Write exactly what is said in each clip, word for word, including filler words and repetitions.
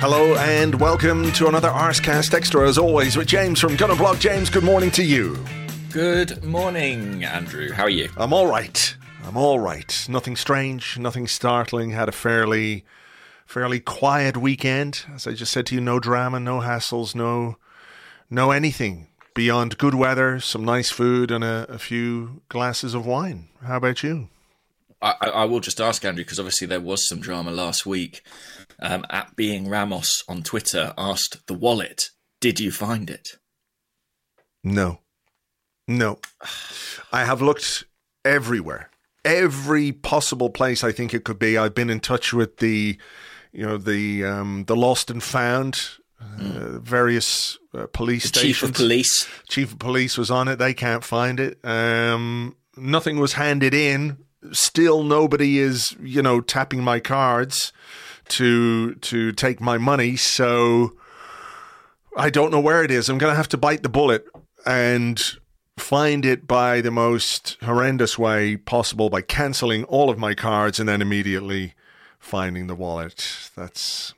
Hello and welcome to another Arscast Extra, as always, with James from Gunner Blog. James, good morning to you. Good morning, Andrew. How are you? I'm all right. I'm all right. Nothing strange, nothing startling. Had a fairly, fairly quiet weekend. As I just said to you, no drama, no hassles, no, no anything beyond good weather, some nice food, and a, a few glasses of wine. How about you? I, I will just ask, Andrew, because obviously there was some drama last week. Um, at Being Ramos on Twitter asked the wallet, did you find it? No. No. I have looked everywhere. Every possible place I think it could be. I've been in touch with the, you know, the um, the lost and found, uh, mm. various uh, police the stations. Chief of police. Chief of police was on it. They can't find it. Um, nothing was handed in. Still nobody is, you know, tapping my cards to to take my money, so I don't know where it is. I'm going to have to bite the bullet and find it by the most horrendous way possible, by cancelling all of my cards and then immediately finding the wallet. That's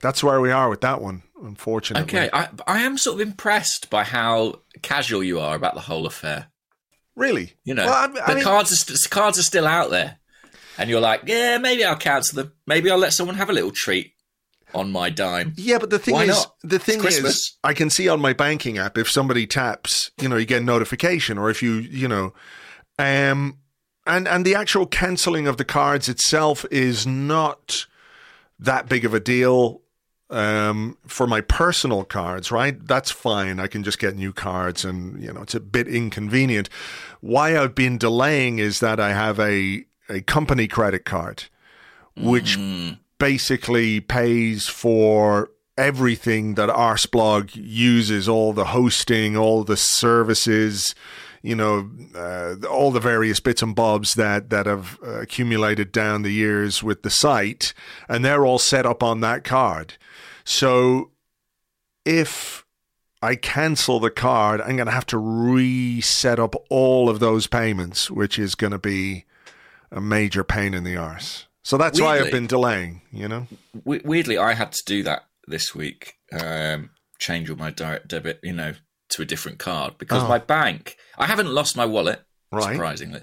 that's where we are with that one, unfortunately. Okay, I, I am sort of impressed by how casual you are about the whole affair. Really? You know, well, I, I the mean, cards, are, cards are still out there. And you're like, yeah, maybe I'll cancel them. Maybe I'll let someone have a little treat on my dime. Yeah, but the thing Why is, not? the thing is, I can see on my banking app if somebody taps, you know, you get a notification, or if you, you know, um, and and the actual cancelling of the cards itself is not that big of a deal. Um, for my personal cards, right? That's fine. I can just get new cards, and you know, it's a bit inconvenient. Why I've been delaying is that I have a a company credit card, which mm. basically pays for everything that Arsblog uses, all the hosting, all the services, you know, uh, all the various bits and bobs that, that have uh, accumulated down the years with the site, and they're all set up on that card. So if I cancel the card, I'm going to have to reset up all of those payments, which is going to be a major pain in the arse. So that's weirdly, why I've been delaying, you know? W- weirdly, I had to do that this week, um, change all my direct debit, you know, to a different card, because oh. my bank, I haven't lost my wallet, right. surprisingly.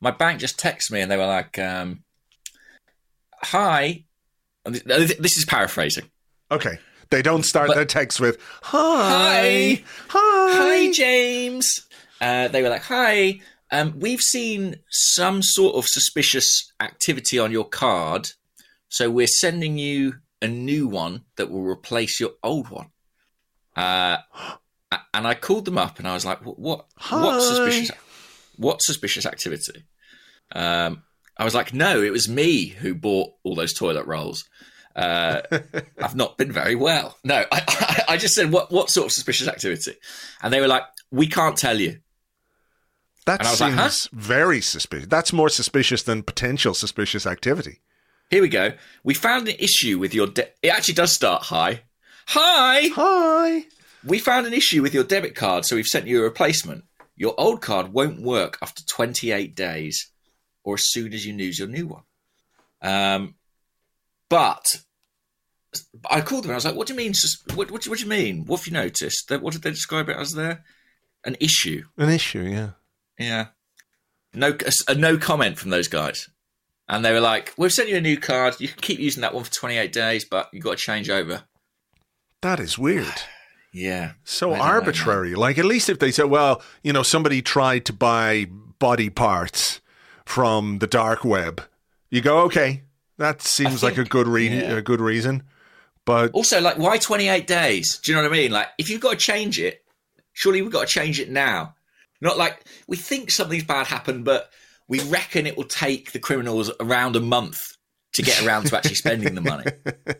My bank just texted me and they were like, um, hi. This is paraphrasing. Okay. They don't start but, their text with, hi. Hi. Hi, hi James. Uh, they were like, hi. Um, we've seen some sort of suspicious activity on your card, so we're sending you a new one that will replace your old one. Uh, and I called them up and I was like, what what, what suspicious what suspicious activity? Um, I was like, no, it was me who bought all those toilet rolls. Uh, I've not been very well. No, I, I, I just said, what, what sort of suspicious activity? And they were like, we can't tell you. That seems like, huh? very suspicious. That's more suspicious than potential suspicious activity. Here we go. We found an issue with your de- It actually does start, hi. Hi! Hi! We found an issue with your debit card, so we've sent you a replacement. Your old card won't work after twenty-eight days or as soon as you lose your new one. Um, but I called them and I was like, what do you mean? Sus- what, what, what do you mean? What have you noticed? What did they describe it as there? An issue. An issue, yeah. Yeah, no, a no comment from those guys, and they were like, "We've sent you a new card. You can keep using that one for twenty-eight days, but you've got to change over." That is weird. Yeah. So arbitrary. Like, at least if they said, well, you know, somebody tried to buy body parts from the dark web, you go, okay, that seems think, like a good re- yeah. a good reason. But also, like, why twenty-eight days? Do you know what I mean? Like, if you've got to change it, surely we've got to change it now. Not like we think something's bad happened, but we reckon it will take the criminals around a month to get around to actually spending the money.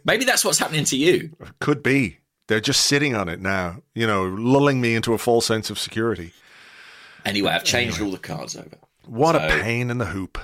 Maybe that's what's happening to you. Could be. They're just sitting on it now, you know, lulling me into a false sense of security. Anyway, I've changed anyway. all the cards over. What so, a pain in the hoop.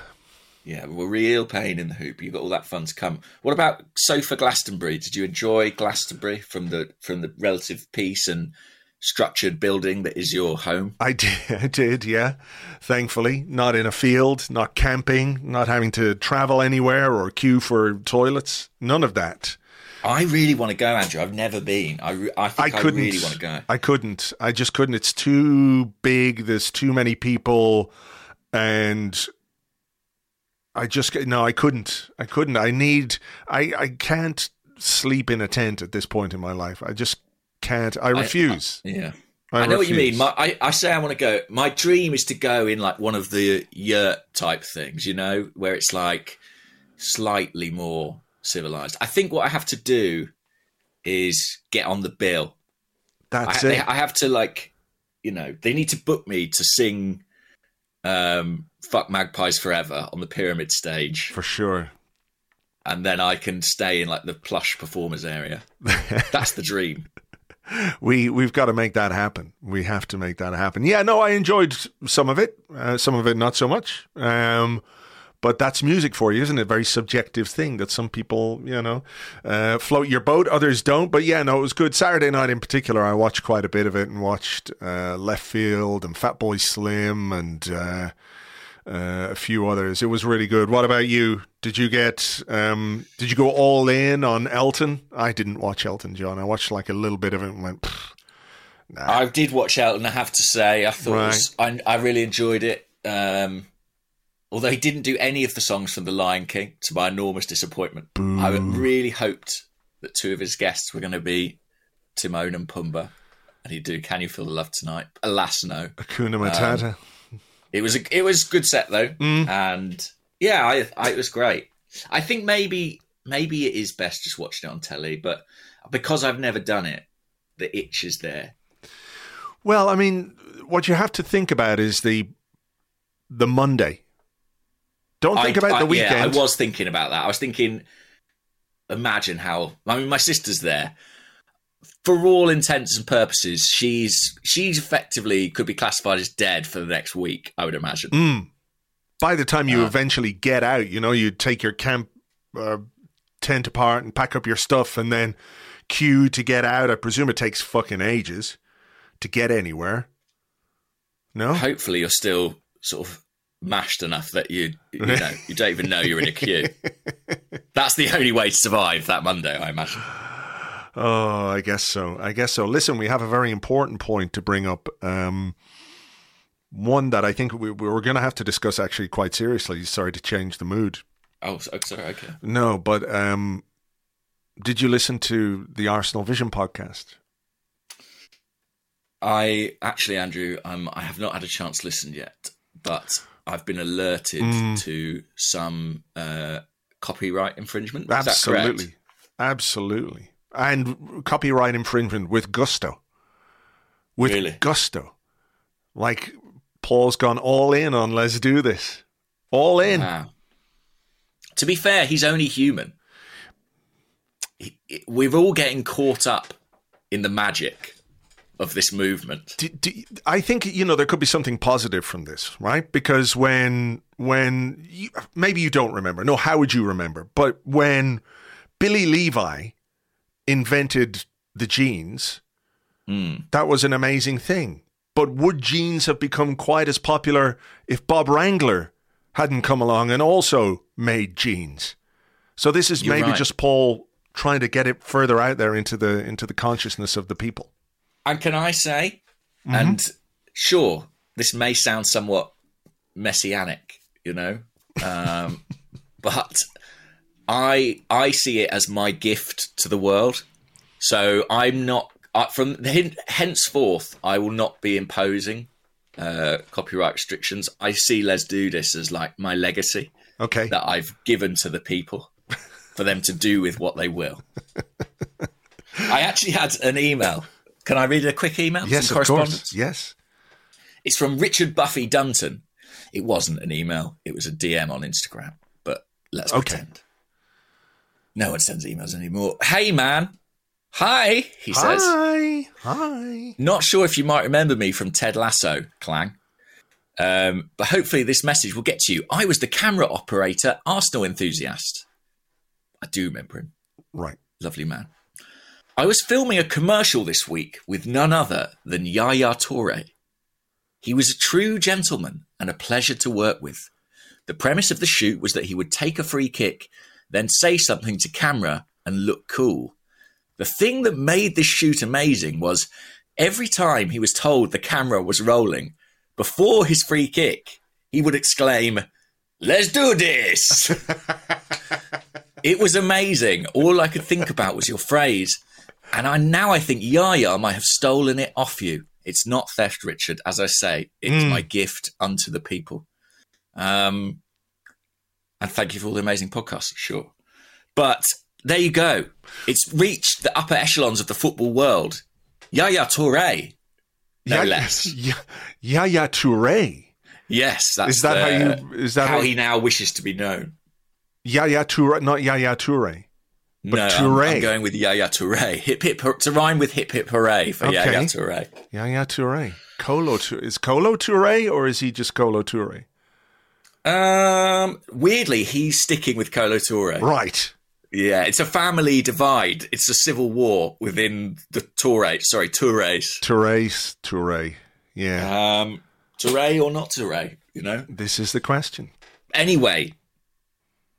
Yeah, well, real pain in the hoop. You've got all that fun to come. What about Sofa Glastonbury? Did you enjoy Glastonbury from the from the relative peace and structured building that is your home? I did, I did, yeah. Thankfully, not in a field, not camping, not having to travel anywhere or queue for toilets. None of that. I really want to go, Andrew. I've never been. I, re- I think I, I really want to go. I couldn't. I just couldn't. It's too big. There's too many people. And I just, no, I couldn't. I couldn't. I need, I, I can't sleep in a tent at this point in my life. I just can't. I refuse. I, I, yeah. I, I know refuse. What you mean. My, I, I say I want to go. My dream is to go in like one of the yurt type things, you know, where it's like slightly more civilized. I think what I have to do is get on the bill. That's I, it. They, I have to, like, you know, they need to book me to sing um, Fuck Magpies Forever on the Pyramid stage. For sure. And then I can stay in like the plush performers area. That's the dream. We, we've got to make that happen. We have to make that happen. Yeah, no, I enjoyed some of it. Uh, some of it, not so much. Um, But that's music for you, isn't it? Very subjective thing that some people, you know, uh, float your boat, others don't. But yeah, no, it was good. Saturday night in particular, I watched quite a bit of it and watched uh, Left Field and Fatboy Slim and uh, uh, a few others. It was really good. What about you? Did you get, um, did you go all in on Elton? I didn't watch Elton John. I watched like a little bit of it and went, pfft, nah. I did watch Elton, I have to say. I thought right. it was, I, I really enjoyed it. Um Although he didn't do any of the songs from The Lion King, to my enormous disappointment. Boo. I really hoped that two of his guests were going to be Timon and Pumbaa, and he'd do "Can You Feel the Love Tonight?" Alas, no. Hakuna Matata. Um, it was a it was good set though, mm. and yeah, I, I, it was great. I think maybe maybe it is best just watching it on telly, but because I've never done it, the itch is there. Well, I mean, what you have to think about is the the Monday. Don't think I, about I, the weekend. Yeah, I was thinking about that. I was thinking, imagine how... I mean, my sister's there. For all intents and purposes, she's she's effectively could be classified as dead for the next week, I would imagine. Mm. By the time you uh, eventually get out, you know, you take your camp uh, tent apart and pack up your stuff and then queue to get out. I presume it takes fucking ages to get anywhere. No? Hopefully you're still sort of... mashed enough that you you know you don't even know you're in a queue. That's the only way to survive that Monday, I imagine. Oh, I guess so. I guess so. Listen, we have a very important point to bring up. Um, one that I think we, we we're going to have to discuss actually quite seriously. Sorry to change the mood. Oh, sorry. Okay. No, but um, did you listen to the Arsenal Vision podcast? I actually, Andrew, um, I have not had a chance to listen yet, but I've been alerted mm. to some uh, copyright infringement. Is Absolutely. That Absolutely. And copyright infringement with gusto. With really? gusto. Like, Paul's gone all in on let's do this. All in. Wow. To be fair, he's only human. He, we're all getting caught up in the magic of this movement. Do, do, I think, you know, there could be something positive from this, right? Because when, when you, maybe you don't remember, no, how would you remember? But when Billy Levi invented the jeans, mm. that was an amazing thing. But would jeans have become quite as popular if Bob Wrangler hadn't come along and also made jeans? So this is You're maybe right. just Paul trying to get it further out there into the into the consciousness of the people. And can I say, mm-hmm. and sure, this may sound somewhat messianic, you know, um, but I I see it as my gift to the world. So I'm not uh, from the, henceforth, I will not be imposing uh, copyright restrictions. I see Let's Do This as like my legacy, okay, that I've given to the people for them to do with what they will. I actually had an email. Can I read a quick email? Yes, Some of course. Yes. It's from Richard Buffy Dunton. It wasn't an email. It was a D M on Instagram, but let's okay. pretend. No one sends emails anymore. Hey, man. Hi, he Hi. says. Hi. Hi. Not sure if you might remember me from Ted Lasso, Clang. Um, but hopefully this message will get to you. I was the camera operator, Arsenal enthusiast. I do remember him. Right. Lovely man. I was filming a commercial this week with none other than Yaya Toure. He was a true gentleman and a pleasure to work with. The premise of the shoot was that he would take a free kick, then say something to camera and look cool. The thing that made this shoot amazing was every time he was told the camera was rolling, before his free kick, he would exclaim, "Let's do this!" It was amazing. All I could think about was your phrase. And I now I think Yaya might have stolen it off you. It's not theft, Richard. As I say, it's mm. my gift unto the people. Um, and thank you for all the amazing podcasts, sure. But there you go. It's reached the upper echelons of the football world. Yaya Toure, no Yaya, less. Y- Yaya Toure? Yes. That's is that the, how, you, is that how, how he now wishes to be known. Yaya Toure, not Yaya Toure. But no, Toure. I'm, I'm going with Yaya Toure. Hip hip to rhyme with hip hip hooray for okay. Yaya Toure. Yaya Toure. Colo Toure. Is Colo Toure or is he just Colo Toure? Um, weirdly, he's sticking with Colo Toure. Right. Yeah, it's a family divide. It's a civil war within the Toure. Sorry, Toures. Toures. Toure. Yeah. Um, Toure or not Toure? You know. This is the question. Anyway.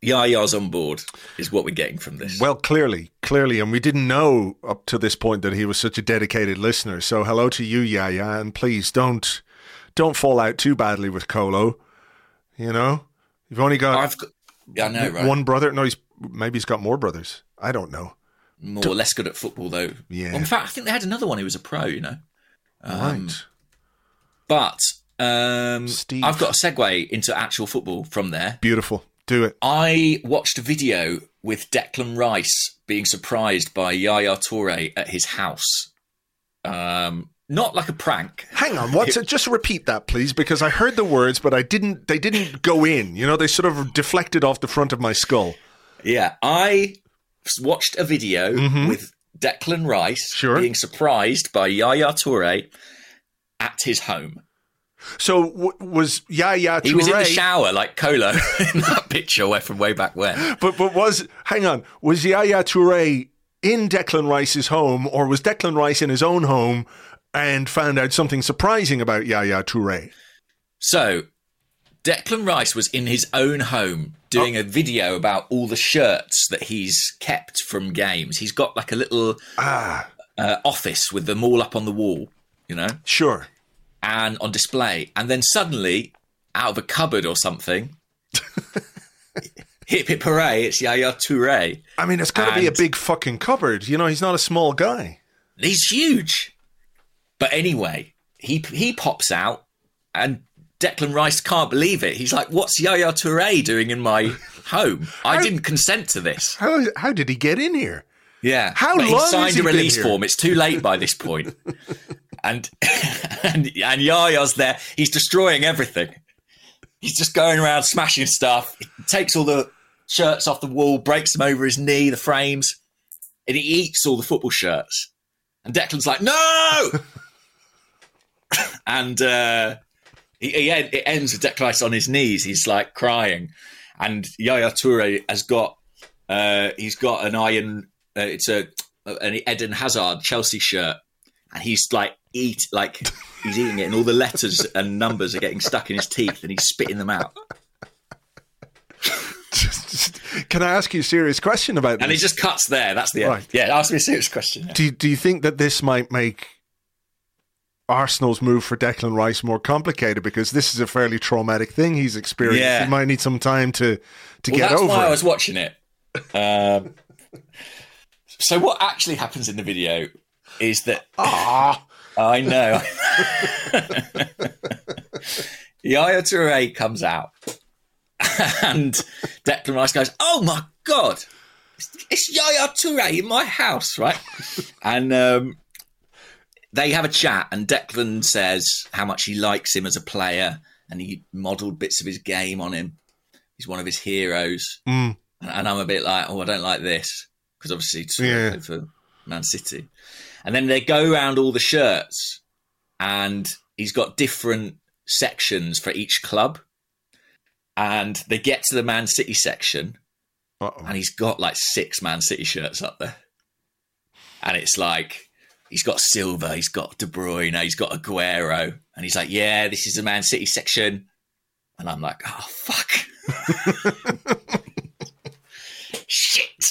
Yaya's on board is what we're getting from this. Well, clearly, clearly. And we didn't know up to this point that he was such a dedicated listener. So hello to you, Yaya. And please don't don't fall out too badly with Colo. You know, you've only got, I've got I know, right? one brother. No, he's maybe he's got more brothers. I don't know. More don't, less good at football, though. Yeah. Well, in fact, I think they had another one who was a pro, you know. Um, right. But um, Steve. I've got a segue into actual football from there. Beautiful. Do it. I watched a video with Declan Rice being surprised by Yaya Toure at his house. Um, not like a prank. Hang on, what's it? Just repeat that, please, because I heard the words, but I didn't. They didn't go in. You know, they sort of deflected off the front of my skull. Yeah, I watched a video mm-hmm. with Declan Rice sure. being surprised by Yaya Toure at his home. So w- was Yaya Toure... He was in the shower like Colo in that picture way from way back when. But but was... Hang on. Was Yaya Toure in Declan Rice's home, or was Declan Rice in his own home and found out something surprising about Yaya Toure? So Declan Rice was in his own home doing oh. a video about all the shirts that he's kept from games. He's got like a little ah. uh, office with them all up on the wall, you know? Sure. And on display. And then suddenly, out of a cupboard or something, hip hip hooray, it's Yaya Toure. I mean, it's got to be a big fucking cupboard. You know, he's not a small guy. He's huge. But anyway, he he pops out and Declan Rice can't believe it. He's like, what's Yaya Toure doing in my home? I how, didn't consent to this. How how did he get in here? Yeah. How but long he signed has he a release been here? form. It's too late by this point. And, and and Yaya's there. He's destroying everything. He's just going around smashing stuff. He takes all the shirts off the wall, breaks them over his knee, the frames, and he eats all the football shirts. And Declan's like, no! and uh, he, he it ends with Declan on his knees. He's like crying. And Yaya Toure has got, uh, he's got an iron, uh, it's a an Eden Hazard Chelsea shirt. And he's like, eat like he's eating it, and all the letters and numbers are getting stuck in his teeth, and he's spitting them out. Just, just, can I ask you a serious question about this? And he just cuts there. That's the end. Right. Yeah, ask me a serious question. Yeah. Do Do you think that this might make Arsenal's move for Declan Rice more complicated, because this is a fairly traumatic thing he's experienced? Yeah. He might need some time to to well, get that's over. That's why it. I was watching it. Um, so what actually happens in the video? is that ah, I know. The Yaya Touré comes out, and Declan Rice goes, "Oh my God, it's Yaya Touré in my house, right?" And um, they have a chat, and Declan says how much he likes him as a player, and he modelled bits of his game on him. He's one of his heroes. Mm. And I'm a bit like, oh, I don't like this, because obviously it's yeah. for Man City. And then they go around all the shirts, and he's got different sections for each club. And they get to the Man City section, Uh-oh. and he's got like six Man City shirts up there. And it's like, he's got Silva, he's got De Bruyne, he's got Aguero. And he's like, yeah, this is the Man City section. And I'm like, oh, fuck. Shit.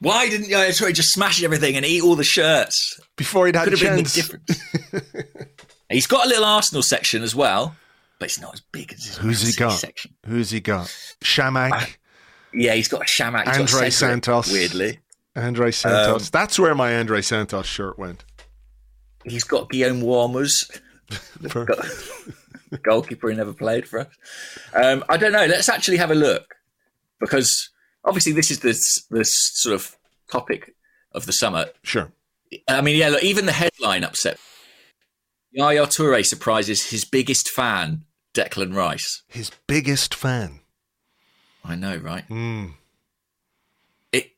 Why didn't Yaya Touré just smash everything and eat all the shirts? Before he'd had Could a chance. Been the He's got a little Arsenal section as well, but it's not as big as his Who's he got? section. Who's he got? Shamak. Uh, yeah, he's got a Shamak. Andre Santos. Weirdly. Andre Santos. Um, That's where my Andre Santos shirt went. He's got Guillaume Warmers. Goalkeeper who never played for us. Um, I don't know. Let's actually have a look, because obviously this is this this sort of topic of the summer. Sure. I mean, yeah, look, even the headline upset. Yaya Touré surprises his biggest fan, Declan Rice. His biggest fan. I know, right? Mm. It,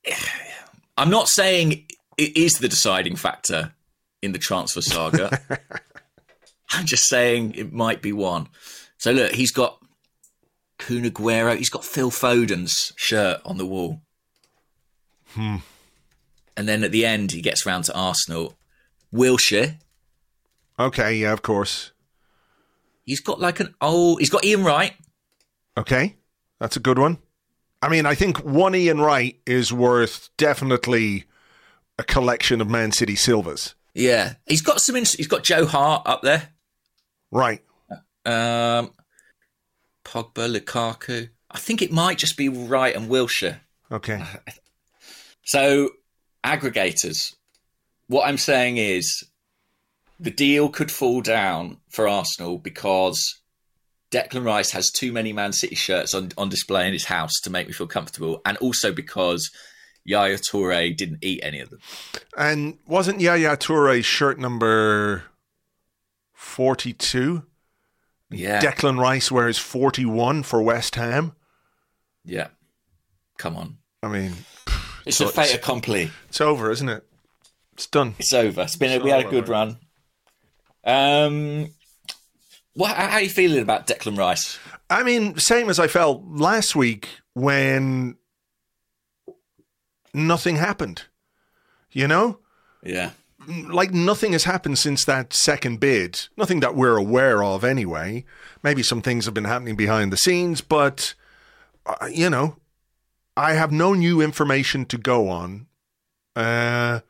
I'm not saying it is the deciding factor in the transfer saga. I'm just saying it might be one. So look, he's got Kun Aguero. He's got Phil Foden's shirt on the wall. Hmm. And then at the end, he gets round to Arsenal. Wilshere. Okay, yeah, of course. He's got like an old... He's got Ian Wright. Okay, that's a good one. I mean, I think one Ian Wright is worth definitely a collection of Man City Silvers. Yeah. He's got some... Ins- he's got Joe Hart up there. Right. Um... Pogba, Lukaku. I think it might just be Wright and Wilshere. Okay. So, aggregators. What I'm saying is the deal could fall down for Arsenal because Declan Rice has too many Man City shirts on, on display in his house to make me feel comfortable, and also because Yaya Touré didn't eat any of them. And wasn't Yaya Touré's shirt number forty-two? Yeah. Declan Rice wears forty-one for West Ham. Yeah. Come on. I mean, it's so a fait accompli. It's over, isn't it? It's done. It's over. It's been. It's we had a good run. Um, what? How are you feeling about Declan Rice? I mean, same as I felt last week when nothing happened. You know? Yeah. Like nothing has happened since that second bid. Nothing that we're aware of anyway. Maybe some things have been happening behind the scenes, but, uh, you know, I have no new information to go on. Uh,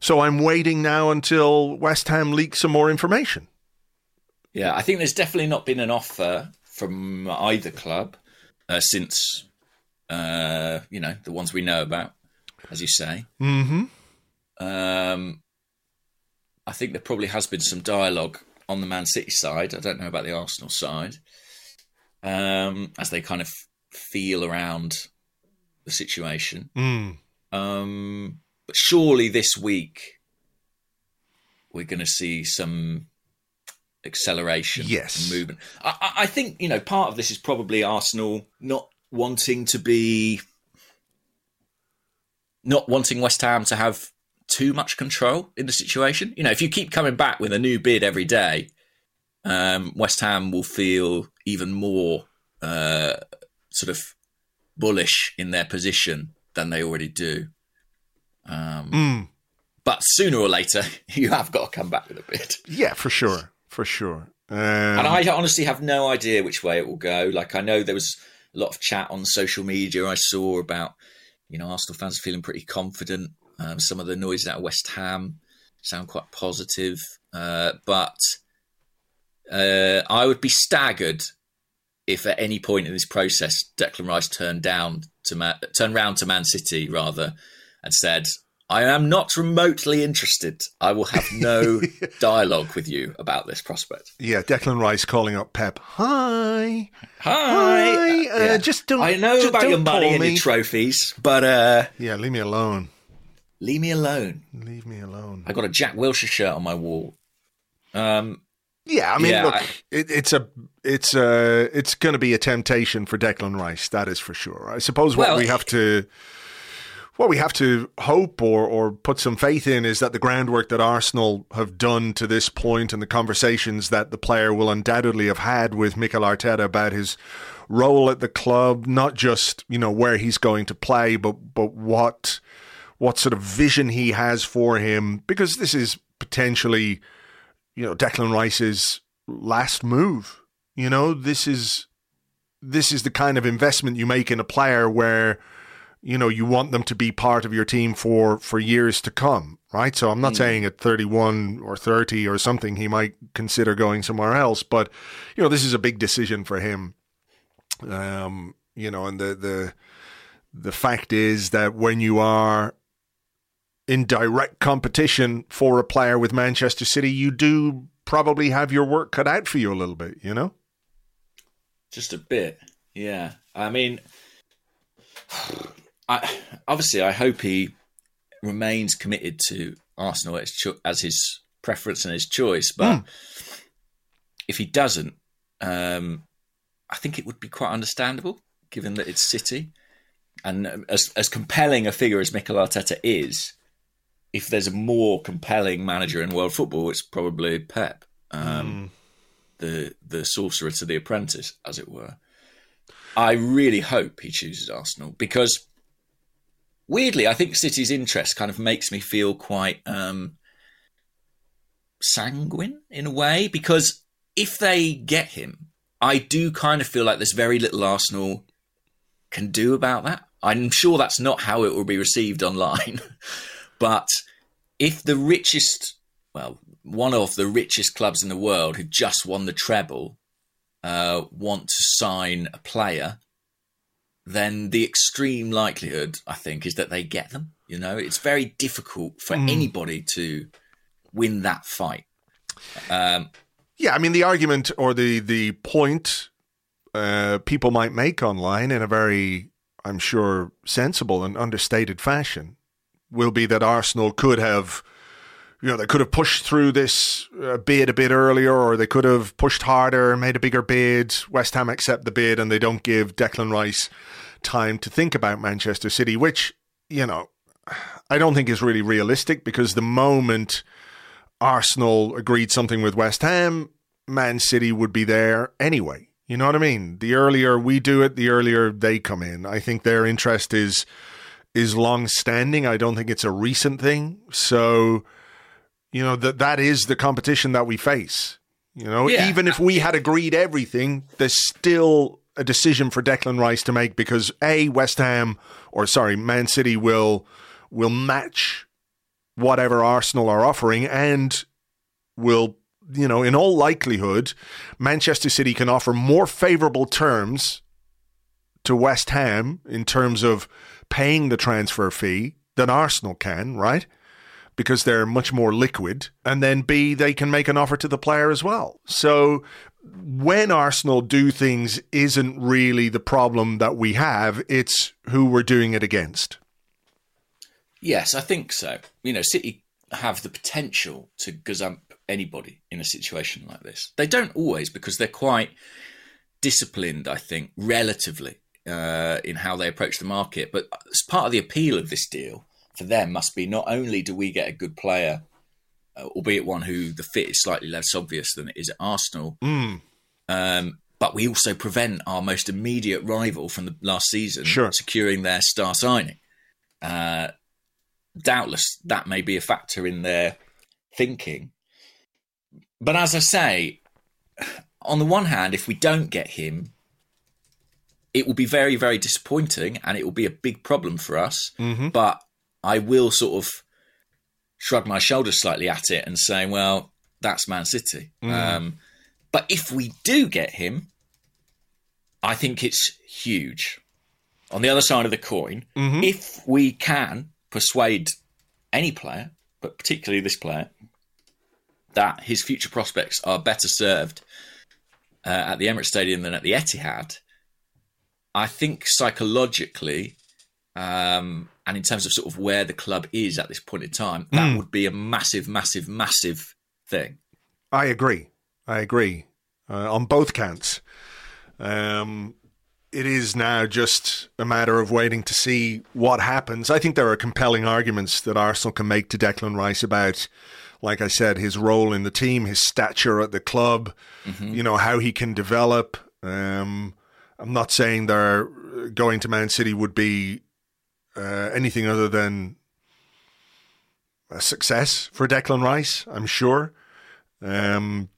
so I'm waiting now until West Ham leaks some more information. Yeah, I think there's definitely not been an offer from either club uh, since, uh, you know, the ones we know about, as you say. Mm-hmm. Um. I think there probably has been some dialogue on the Man City side. I don't know about the Arsenal side, um, as they kind of feel around the situation. Mm. Um, but surely this week we're going to see some acceleration, yes, and movement. I, I think, you know, part of this is probably Arsenal not wanting to be, not wanting West Ham to have too much control in the situation. You know, if you keep coming back with a new bid every day, um, West Ham will feel even more uh, sort of bullish in their position than they already do. Um, mm. But sooner or later, you have got to come back with a bid. Yeah, for sure. For sure. Um... And I honestly have no idea which way it will go. Like, I know there was a lot of chat on social media I saw about, you know, Arsenal fans feeling pretty confident. Um, some of the noises out of West Ham sound quite positive, uh, but uh, I would be staggered if at any point in this process Declan Rice turned down to Man- turned round to Man City rather and said, I am not remotely interested. I will have no dialogue with you about this prospect. Yeah, Declan Rice calling up Pep. Hi. Hi. Hi. Uh, yeah. uh, just don't I know just about your money me. and your trophies, but... Uh, yeah, leave me alone. Leave me alone. Leave me alone. I got a Jack Wilshere shirt on my wall. Um, yeah, I mean, yeah, look, I, it, it's a... It's uh, it's going to be a temptation for Declan Rice, that is for sure. I suppose what well, we have to what we have to hope or, or put some faith in is that the groundwork that Arsenal have done to this point and the conversations that the player will undoubtedly have had with Mikel Arteta about his role at the club, not just, you know, where he's going to play, but but what what sort of vision he has for him, because this is potentially, you know, Declan Rice's last move. You know, this is this is the kind of investment you make in a player where, you know, you want them to be part of your team for, for years to come, right? So I'm not mm. saying at thirty-one or thirty or something he might consider going somewhere else, but, you know, this is a big decision for him. Um, you know, and the the the fact is that when you are in direct competition for a player with Manchester City, you do probably have your work cut out for you a little bit, you know? Just a bit, yeah. I mean, I, obviously, I hope he remains committed to Arsenal as, cho- as his preference and his choice. But mm. if he doesn't, um, I think it would be quite understandable, given that it's City, and as as compelling a figure as Mikel Arteta is. If there's a more compelling manager in world football, it's probably Pep, um, mm. the the sorcerer to the apprentice, as it were. I really hope he chooses Arsenal, because weirdly, I think City's interest kind of makes me feel quite um, sanguine in a way, because if they get him, I do kind of feel like there's very little Arsenal can do about that. I'm sure that's not how it will be received online. But if the richest, well, one of the richest clubs in the world who just won the treble uh, want to sign a player, then the extreme likelihood, I think, is that they get them. You know, it's very difficult for mm. anybody to win that fight. Um, yeah, I mean, the argument or the, the point uh, people might make online in a very, I'm sure, sensible and understated fashion will be that Arsenal could have, you know, they could have pushed through this uh, bid a bit earlier, or they could have pushed harder, made a bigger bid. West Ham accept the bid, and they don't give Declan Rice time to think about Manchester City, which, you know, I don't think is really realistic, because the moment Arsenal agreed something with West Ham, Man City would be there anyway. You know what I mean? The earlier we do it, the earlier they come in. I think their interest is... is long-standing. I don't think it's a recent thing. So, you know, that that is the competition that we face. You know, yeah. even if we had agreed everything, there's still a decision for Declan Rice to make, because A, West Ham, or sorry, Man City will will match whatever Arsenal are offering, and will, you know, in all likelihood, Manchester City can offer more favourable terms to West Ham in terms of paying the transfer fee than Arsenal can, right? Because they're much more liquid. And then B, they can make an offer to the player as well. So when Arsenal do things isn't really the problem that we have, it's who we're doing it against. Yes, I think so. You know, City have the potential to gazump anybody in a situation like this. They don't always, because they're quite disciplined, I think, relatively. Uh, in how they approach the market. But as part of the appeal of this deal for them must be, not only do we get a good player, uh, albeit one who the fit is slightly less obvious than it is at Arsenal, mm. um, but we also prevent our most immediate rival from the last season sure. securing their star signing. Uh, doubtless that may be a factor in their thinking. But as I say, on the one hand, if we don't get him, it will be very, very disappointing, and it will be a big problem for us. Mm-hmm. But I will sort of shrug my shoulders slightly at it and say, well, that's Man City. Mm. Um, but if we do get him, I think it's huge. On the other side of the coin, mm-hmm. if we can persuade any player, but particularly this player, that his future prospects are better served uh, at the Emirates Stadium than at the Etihad, I think psychologically, um, and in terms of sort of where the club is at this point in time, that mm. would be a massive, massive, massive thing. I agree. I agree uh, on both counts. Um, it is now just a matter of waiting to see what happens. I think there are compelling arguments that Arsenal can make to Declan Rice about, like I said, his role in the team, his stature at the club, mm-hmm. you know, how he can develop. Um, I'm not saying they're going to Man City would be uh, anything other than a success for Declan Rice, I'm sure. Um,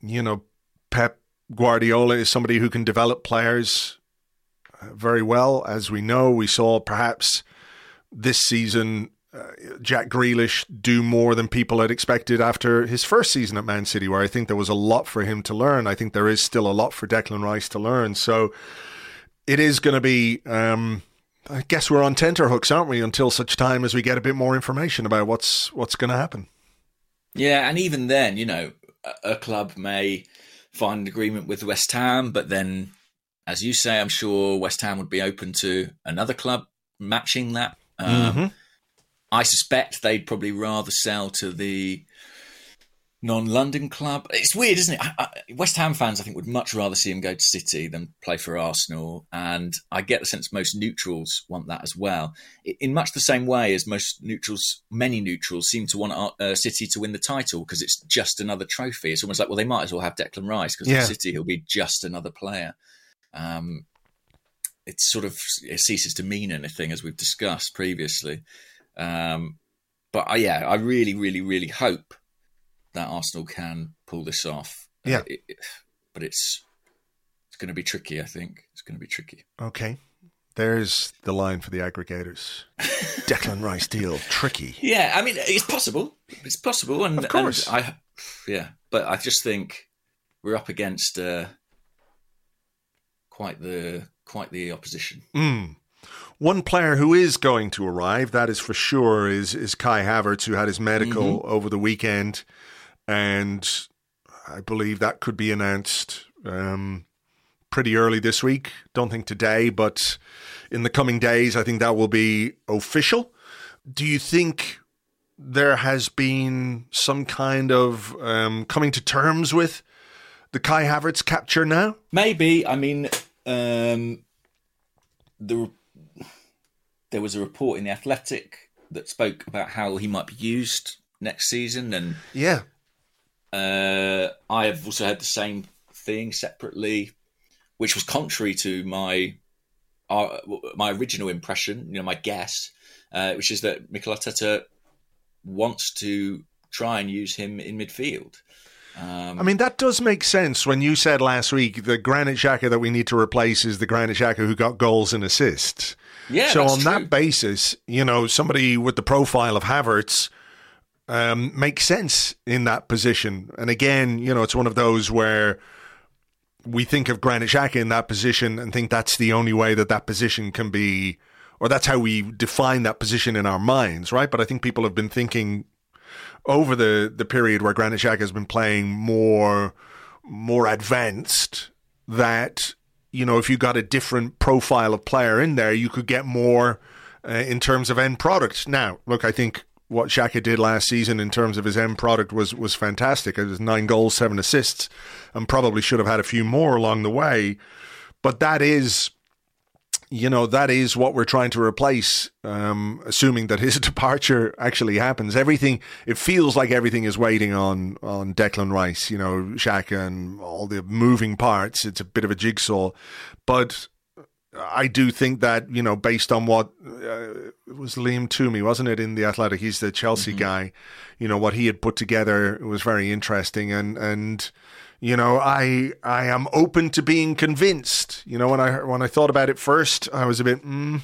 you know, Pep Guardiola is somebody who can develop players very well. As we know, we saw perhaps this season uh, Jack Grealish do more than people had expected after his first season at Man City, where I think there was a lot for him to learn. I think there is still a lot for Declan Rice to learn. So it is going to be, um, I guess we're on tenterhooks, aren't we, until such time as we get a bit more information about what's what's going to happen. Yeah, and even then, you know, a club may find an agreement with West Ham, but then, as you say, I'm sure West Ham would be open to another club matching that. Mm-hmm. Um, I suspect they'd probably rather sell to the non-London club. It's weird, isn't it? I, I, West Ham fans, I think, would much rather see him go to City than play for Arsenal, and I get the sense most neutrals want that as well, in much the same way as most neutrals, many neutrals, seem to want uh, City to win the title because it's just another trophy. It's almost like, well, they might as well have Declan Rice because yeah. at City he'll be just another player. Um, it sort of it ceases to mean anything, as we've discussed previously. Um, but, I, yeah, I really, really, really hope that Arsenal can pull this off, yeah. It, it, but it's it's going to be tricky. I think it's going to be tricky. Okay, there's the line for the aggregators: Declan Rice deal, tricky. Yeah, I mean it's possible. It's possible, and of course, and I yeah. But I just think we're up against uh, quite the quite the opposition. Mm. One player who is going to arrive, that is for sure, is is Kai Havertz, who had his medical mm-hmm. over the weekend. And I believe that could be announced um, pretty early this week. Don't think today, but in the coming days, I think that will be official. Do you think there has been some kind of um, coming to terms with the Kai Havertz capture now? Maybe. I mean, um, the, there was a report in The Athletic that spoke about how he might be used next season. And yeah. Uh, I have also had the same thing separately, which was contrary to my uh, my original impression, you know, my guess, uh, which is that Mikel Arteta wants to try and use him in midfield. Um, I mean, that does make sense when you said last week the Granit Xhaka that we need to replace is the Granit Xhaka who got goals and assists. Yeah, so on true. That basis, you know, somebody with the profile of Havertz Um, makes sense in that position. And again, you know, it's one of those where we think of Granit Xhaka in that position and think that's the only way that that position can be, or that's how we define that position in our minds, right? But I think people have been thinking over the, the period where Granit Xhaka has been playing more, more advanced that, you know, if you got a different profile of player in there, you could get more uh, in terms of end product. Now, look, I think what Xhaka did last season in terms of his end product was was fantastic. It was nine goals, seven assists, and probably should have had a few more along the way. But that is, you know, that is what we're trying to replace, um, assuming that his departure actually happens. Everything, it feels like everything is waiting on, on Declan Rice, you know, Xhaka and all the moving parts. It's a bit of a jigsaw. But I do think that, you know, based on what uh, it was Liam Toomey, wasn't it, in The Athletic? He's the Chelsea mm-hmm. guy. You know, what he had put together was very interesting. And, and you know, I I am open to being convinced. You know, when I when I thought about it first, I was a bit, mm.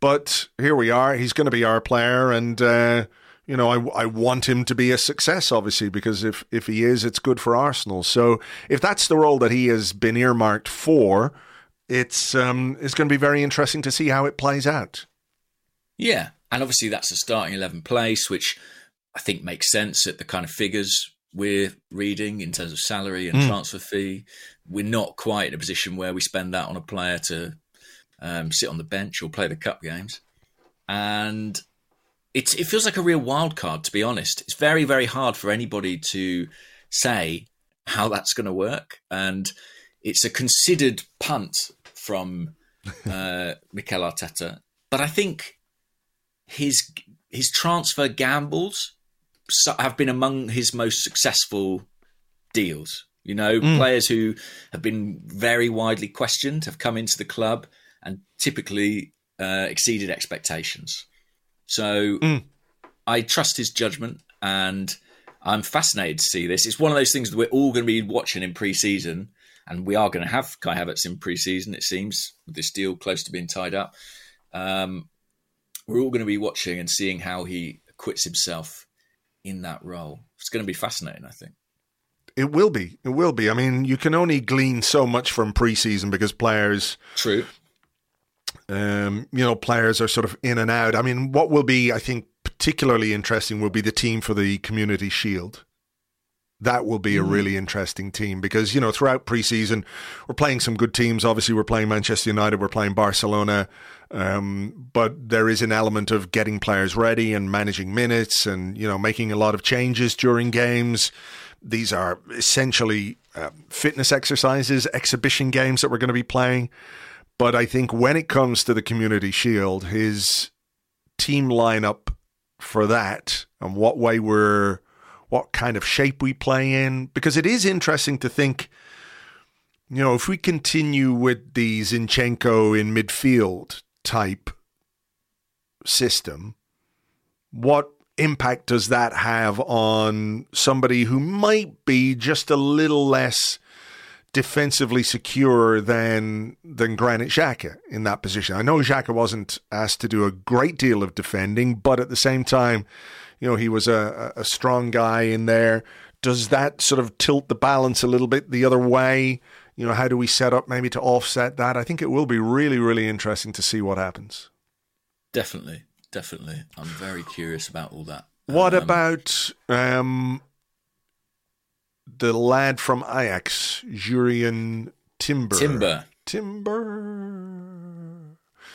But here we are. He's going to be our player. And, uh, you know, I, I want him to be a success, obviously, because if, if he is, it's good for Arsenal. So if that's the role that he has been earmarked for, It's um, it's going to be very interesting to see how it plays out. Yeah, And obviously that's a starting eleven place, which I think makes sense at the kind of figures we're reading in terms of salary and mm. transfer fee. We're not quite in a position where we spend that on a player to um, sit on the bench or play the cup games. And it's, it feels like a real wild card, to be honest. It's very, very hard for anybody to say how that's going to work. And it's a considered punt from uh, Mikel Arteta. But I think his his transfer gambles have been among his most successful deals. You know, mm. players who have been very widely questioned have come into the club and typically uh, exceeded expectations. So mm. I trust his judgment, and I'm fascinated to see this. It's one of those things that we're all going to be watching in pre-season, and we are going to have Kai Havertz in pre-season, it seems, with this deal close to being tied up. Um, we're all going to be watching and seeing how he acquits himself in that role. It's going to be fascinating, I think. It will be. It will be. I mean, you can only glean so much from pre-season because players... True. Um, you know, players are sort of in and out. I mean, what will be, I think, particularly interesting will be the team for the Community Shield. That will be a really interesting team because, you know, throughout pre-season, we're playing some good teams. Obviously, we're playing Manchester United, we're playing Barcelona, um, but there is an element of getting players ready and managing minutes and, you know, making a lot of changes during games. These are essentially uh, fitness exercises, exhibition games that we're going to be playing. But I think when it comes to the Community Shield, his team lineup for that and what way we're... what kind of shape we play in, because it is interesting to think, you know, if we continue with the Zinchenko in midfield type system, what impact does that have on somebody who might be just a little less defensively secure than than Granit Xhaka in that position? I know Xhaka wasn't asked to do a great deal of defending, but at the same time, you know, he was a, a strong guy in there. Does that sort of tilt the balance a little bit the other way? You know, how do we set up maybe to offset that? I think it will be really, really interesting to see what happens. Definitely, definitely. I'm very curious about all that. What um, about um, the lad from Ajax, Jurriën Timber? Timber. Timber.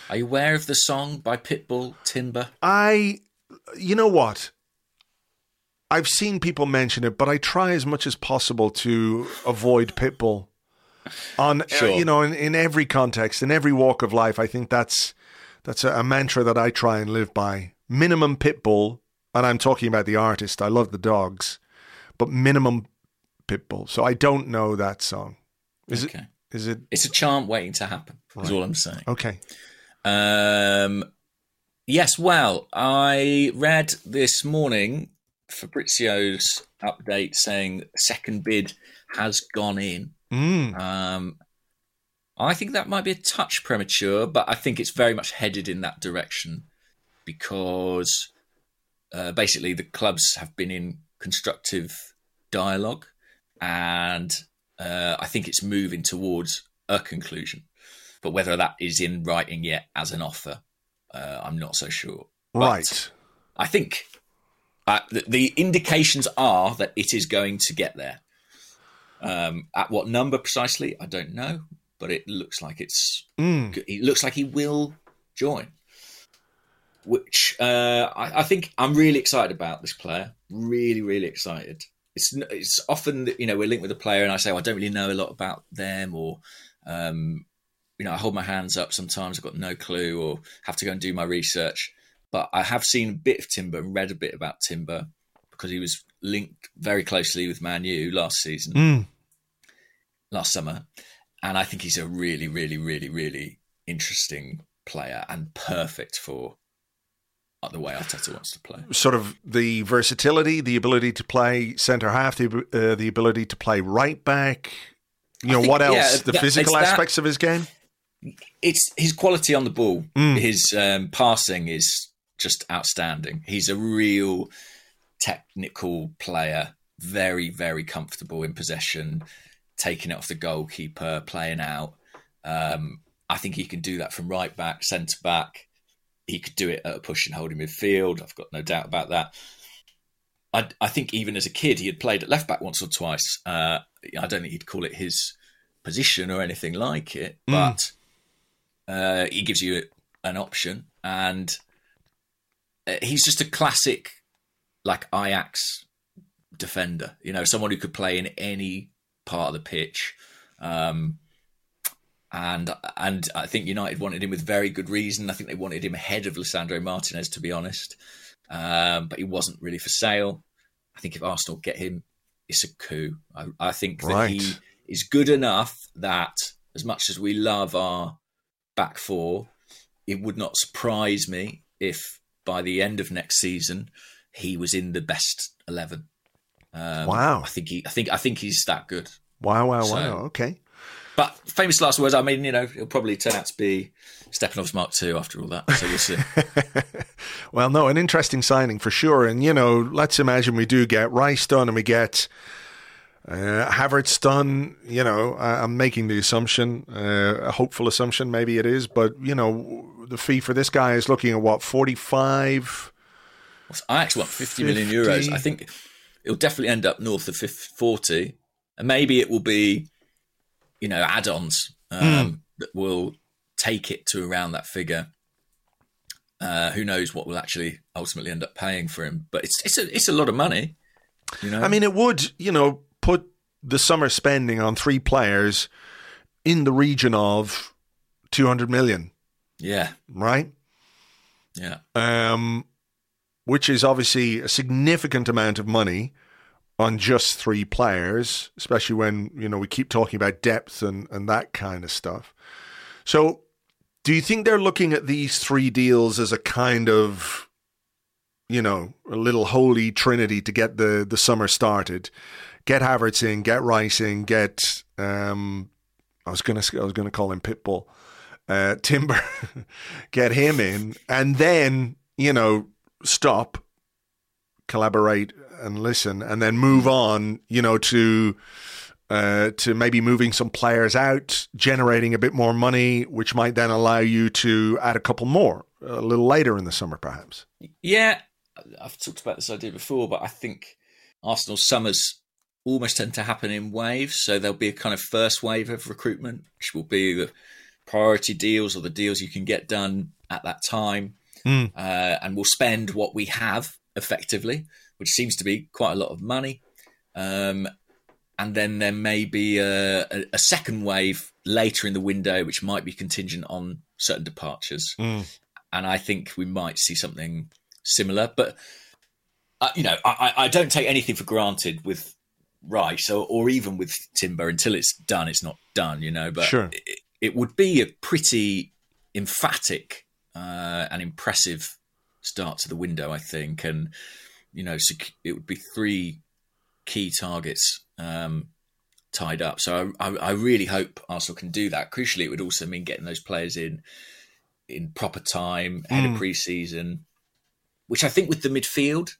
Are you aware of the song by Pitbull, Timber? I... You know what? I've seen people mention it, but I try as much as possible to avoid Pitbull. On sure. uh, you know, in, in every context, in every walk of life, I think that's that's a, a mantra that I try and live by. Minimum Pitbull, and I'm talking about the artist. I love the dogs, but minimum Pitbull. So I don't know that song. Is okay. it? Is it? It's a chant waiting to happen. Right. Is all I'm saying. Okay. Um. Yes, well, I read this morning Fabrizio's update saying the second bid has gone in. Mm. Um, I think that might be a touch premature, but I think it's very much headed in that direction because uh, basically the clubs have been in constructive dialogue, and uh, I think it's moving towards a conclusion. But whether that is in writing yet as an offer, Uh, I'm not so sure. But right. I think uh, the, the indications are that it is going to get there. Um, at what number precisely, I don't know, but it looks like it's. Mm. It looks like he will join, which uh, I, I think I'm really excited about this player. Really, really excited. It's it's often that, you know, we're linked with a player, and I say, well, I don't really know a lot about them, or. Um, You know, I hold my hands up sometimes. I've got no clue, or have to go and do my research. But I have seen a bit of Timber and read a bit about Timber because he was linked very closely with Man U last season, mm. last summer. And I think he's a really, really, really, really interesting player and perfect for the way Arteta wants to play. Sort of the versatility, the ability to play centre half, the uh, the ability to play right back. You know, think, what else? Yeah, the that, physical aspects that, of his game. It's his quality on the ball. Mm. His um, passing is just outstanding. He's a real technical player, very, very comfortable in possession, taking it off the goalkeeper, playing out. Um, I think he can do that from right back, centre back, he could do it at a push and hold in midfield. I've got no doubt about that. I, I think even as a kid, he had played at left-back once or twice. Uh, I don't think he'd call it his position or anything like it, but mm. uh, he gives you an option. And he's just a classic, like, Ajax defender. You know, someone who could play in any part of the pitch. Um, and and I think United wanted him with very good reason. I think they wanted him ahead of Lissandro Martinez, to be honest. Um, but he wasn't really for sale. I think if Arsenal get him, it's a coup. I, I think right. that he is good enough that, as much as we love our back four, it would not surprise me if by the end of next season he was in the best eleven. Um, wow! I think he. I think. I think he's that good. Wow! Wow! So, wow! Okay. But famous last words. I mean, you know, it'll probably turn out to be Stepanov's Mark two after all that. So we'll see. Well, no, an interesting signing for sure. And, you know, let's imagine we do get Rice done and we get uh, Havertz done. You know, I, I'm making the assumption, uh, a hopeful assumption, maybe it is. But, you know, the fee for this guy is looking at, what, forty-five? I actually want fifty million euros. I think it'll definitely end up north of forty. And maybe it will be, you know, add-ons um, mm. that will take it to around that figure. Uh, who knows what we'll actually ultimately end up paying for him? But it's it's a it's a lot of money. You know, I mean, it would, you know, put the summer spending on three players in the region of two hundred million. Yeah. Right. Yeah. Um, which is obviously a significant amount of money on just three players, especially when, you know, we keep talking about depth and, and that kind of stuff. So do you think they're looking at these three deals as a kind of, you know, a little holy trinity to get the, the summer started? Get Havertz in, get Rice in, get um, I was gonna I was gonna call him Pitbull, uh, Timber, get him in, and then, you know, stop, collaborate and listen, and then move on, you know, to uh, to maybe moving some players out, generating a bit more money, which might then allow you to add a couple more a little later in the summer, perhaps. Yeah, I've talked about this idea before, but I think Arsenal's summers almost tend to happen in waves. So there'll be a kind of first wave of recruitment, which will be the priority deals or the deals you can get done at that time. Mm. Uh, and we'll spend what we have effectively, which seems to be quite a lot of money. Um, and then there may be a, a, a second wave later in the window, which might be contingent on certain departures. Mm. And I think we might see something similar. But, uh, you know, I, I don't take anything for granted with Rice or, or even with Timber. Until it's done, it's not done, you know. But sure, it, it would be a pretty emphatic uh, and impressive start to the window, I think. And, you know, it would be three key targets um, tied up. So I, I really hope Arsenal can do that. Crucially, it would also mean getting those players in in proper time, ahead mm. of pre-season, which I think with the midfield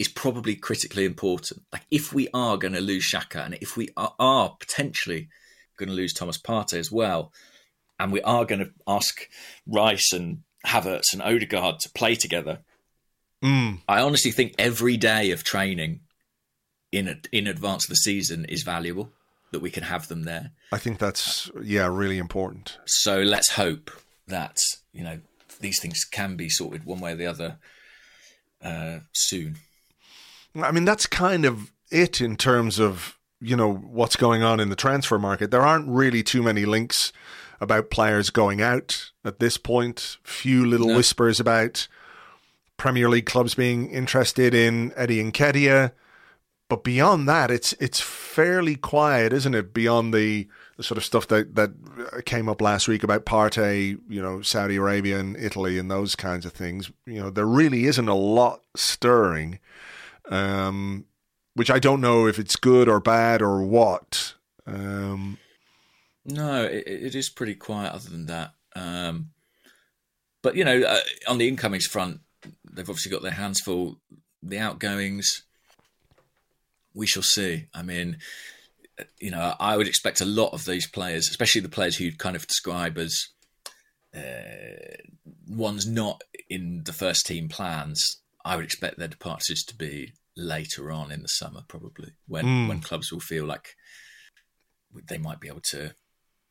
is probably critically important. Like, if we are going to lose Xhaka, and if we are, are potentially going to lose Thomas Partey as well, and we are going to ask Rice and Havertz and Odegaard to play together, Mm. I honestly think every day of training in in advance of the season is valuable, that we can have them there. I think that's, yeah, really important. So let's hope that, you know, these things can be sorted one way or the other uh, soon. I mean, that's kind of it in terms of, you know, what's going on in the transfer market. There aren't really too many links about players going out at this point. Few little no. whispers about Premier League clubs being interested in Eddie Nketiah. But beyond that, it's it's fairly quiet, isn't it? Beyond the, the sort of stuff that, that came up last week about Partey, you know, Saudi Arabia and Italy and those kinds of things. You know, there really isn't a lot stirring, um, which I don't know if it's good or bad or what. Um, no, it, it is pretty quiet other than that. Um, but, you know, uh, on the incomings front, they've obviously got their hands full. The outgoings, we shall see. I mean, you know, I would expect a lot of these players, especially the players who you'd kind of describe as uh, one's not in the first team plans, I would expect their departures to be later on in the summer, probably, when mm. when clubs will feel like they might be able to,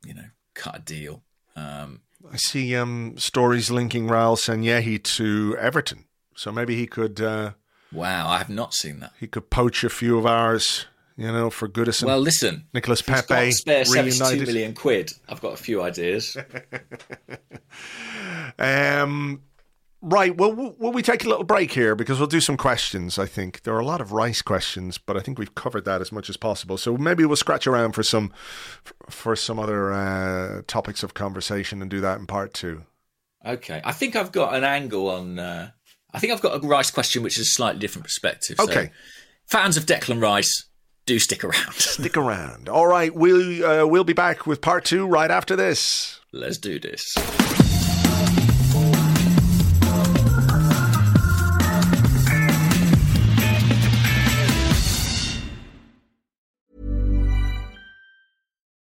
you know, cut a deal. Um, I see um, stories linking Raul Sanyehi to Everton, so maybe he could. Uh, wow, I have not seen that. He could poach a few of ours, you know, for Goodison. Well, listen, Nicolas Pepe, he's got spare reunited. seventy-two million quid. I've got a few ideas. um. Right, well, will we take a little break here? Because we'll do some questions, I think. There are a lot of Rice questions, but I think we've covered that as much as possible. So maybe we'll scratch around for some for some other uh, topics of conversation and do that in part two. Okay. I think I've got an angle on... Uh, I think I've got a Rice question which is a slightly different perspective. Okay. So fans of Declan Rice, do stick around. Stick around. All right, we'll, uh, we'll be back with part two right after this. Let's do this.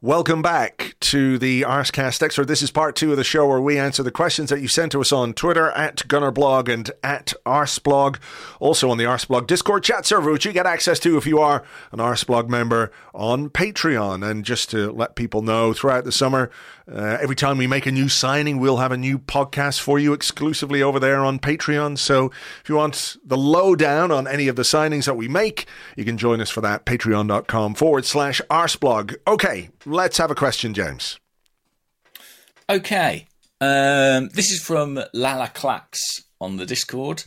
Welcome back to the Arscast Extra. This is part two of the show where we answer the questions that you sent to us on Twitter, at GunnerBlog and at Arsblog. Also on the Arsblog Discord chat server, which you get access to if you are an Arsblog member on Patreon. And just to let people know, throughout the summer, uh, every time we make a new signing, we'll have a new podcast for you exclusively over there on Patreon. So if you want the lowdown on any of the signings that we make, you can join us for that, patreon.com forward slash Arsblog. Okay. Let's have a question, James. Okay. Um, this is from Lala Clax on the Discord.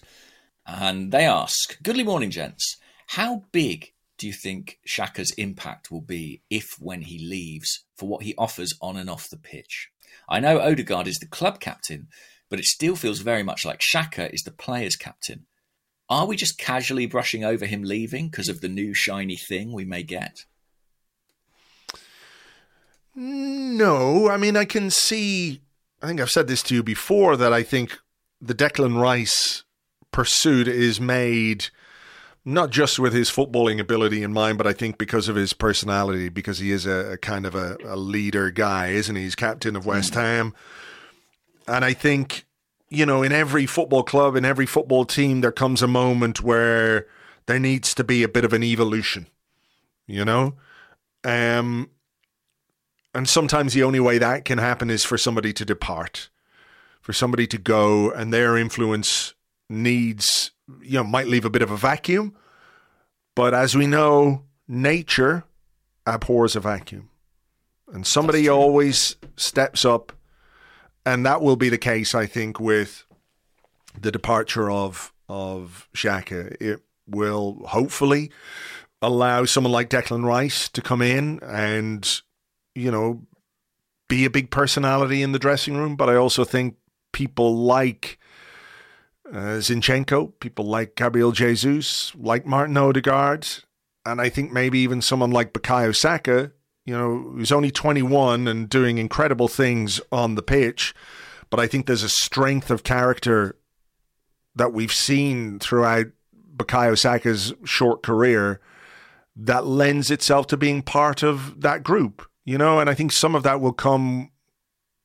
And they ask, "Goodly morning, gents. How big do you think Xhaka's impact will be if when he leaves for what he offers on and off the pitch? I know Odegaard is the club captain, but it still feels very much like Xhaka is the players' captain. Are we just casually brushing over him leaving because of the new shiny thing we may get?" No, I mean, I can see, I think I've said this to you before, that I think the Declan Rice pursuit is made not just with his footballing ability in mind, but I think because of his personality, because he is a, a kind of a, a leader guy, isn't he? He's captain of West Ham. And I think, you know, in every football club, in every football team, there comes a moment where there needs to be a bit of an evolution, you know? Um... And sometimes the only way that can happen is for somebody to depart, for somebody to go, and their influence needs, you know, might leave a bit of a vacuum. But as we know, nature abhors a vacuum. And somebody always steps up. And that will be the case, I think, with the departure of, of Xhaka. It will hopefully allow someone like Declan Rice to come in and, you know, be a big personality in the dressing room. But I also think people like uh, Zinchenko, people like Gabriel Jesus, like Martin Odegaard, and I think maybe even someone like Bukayo Saka, you know, who's only twenty-one and doing incredible things on the pitch. But I think there's a strength of character that we've seen throughout Bukayo Saka's short career that lends itself to being part of that group. You know, and I think some of that will come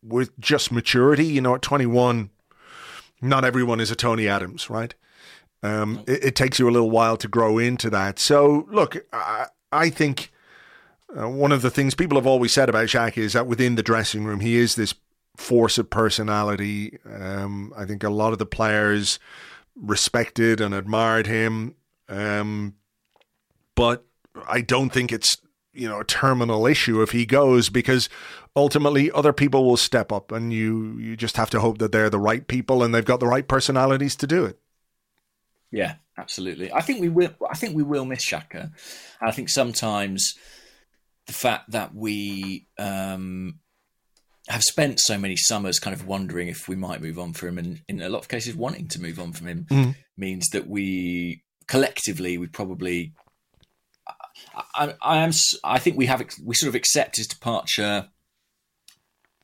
with just maturity. You know, at twenty-one, not everyone is a Tony Adams, right? Um, it, it takes you a little while to grow into that. So, look, I, I think uh, one of the things people have always said about Shaq is that within the dressing room, he is this force of personality. Um, I think a lot of the players respected and admired him. Um, but I don't think it's, you know, a terminal issue if he goes, because ultimately other people will step up, and you, you just have to hope that they're the right people and they've got the right personalities to do it. Yeah, absolutely. I think we will. I think we will miss Shaka. I think sometimes the fact that we um, have spent so many summers kind of wondering if we might move on from him, and in a lot of cases wanting to move on from him, mm. means that we collectively we probably. I, I am. I think we have. We sort of accept his departure.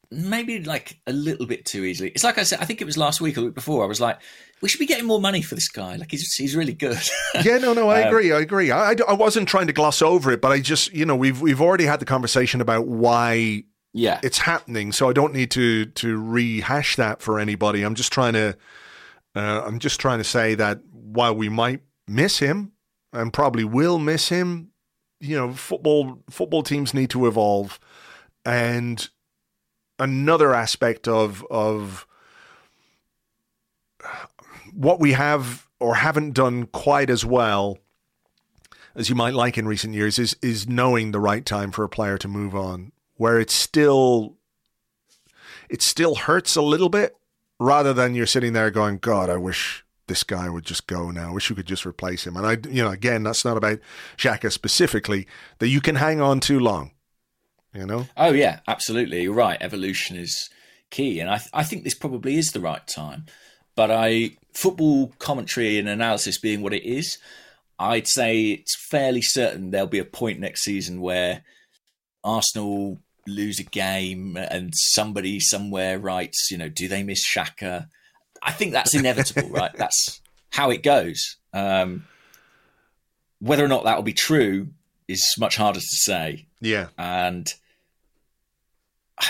Maybe like a little bit too easily. It's like I said, I think it was last week or the week before, I was like, we should be getting more money for this guy. Like, he's he's really good. Yeah, no, no, I um, agree. I agree. I, I wasn't trying to gloss over it, but I just, you know, we've we've already had the conversation about why yeah. it's happening. So I don't need to to rehash that for anybody. I'm just trying to, uh, I'm just trying to say that while we might miss him and probably will miss him, you know, football football teams need to evolve. And another aspect of of what we have or haven't done quite as well as you might like in recent years is is knowing the right time for a player to move on, where it's still it still hurts a little bit, rather than you're sitting there going, God, I wish this guy would just go now. I wish you could just replace him. And I, you know, again, that's not about Xhaka specifically, that you can hang on too long. You know? Oh yeah, absolutely. You're right. Evolution is key, and I th- I think this probably is the right time. But I football commentary and analysis being what it is, I'd say it's fairly certain there'll be a point next season where Arsenal lose a game and somebody somewhere writes, you know, do they miss Xhaka? I think that's inevitable, right? That's how it goes. Um, whether or not that will be true is much harder to say. Yeah, and.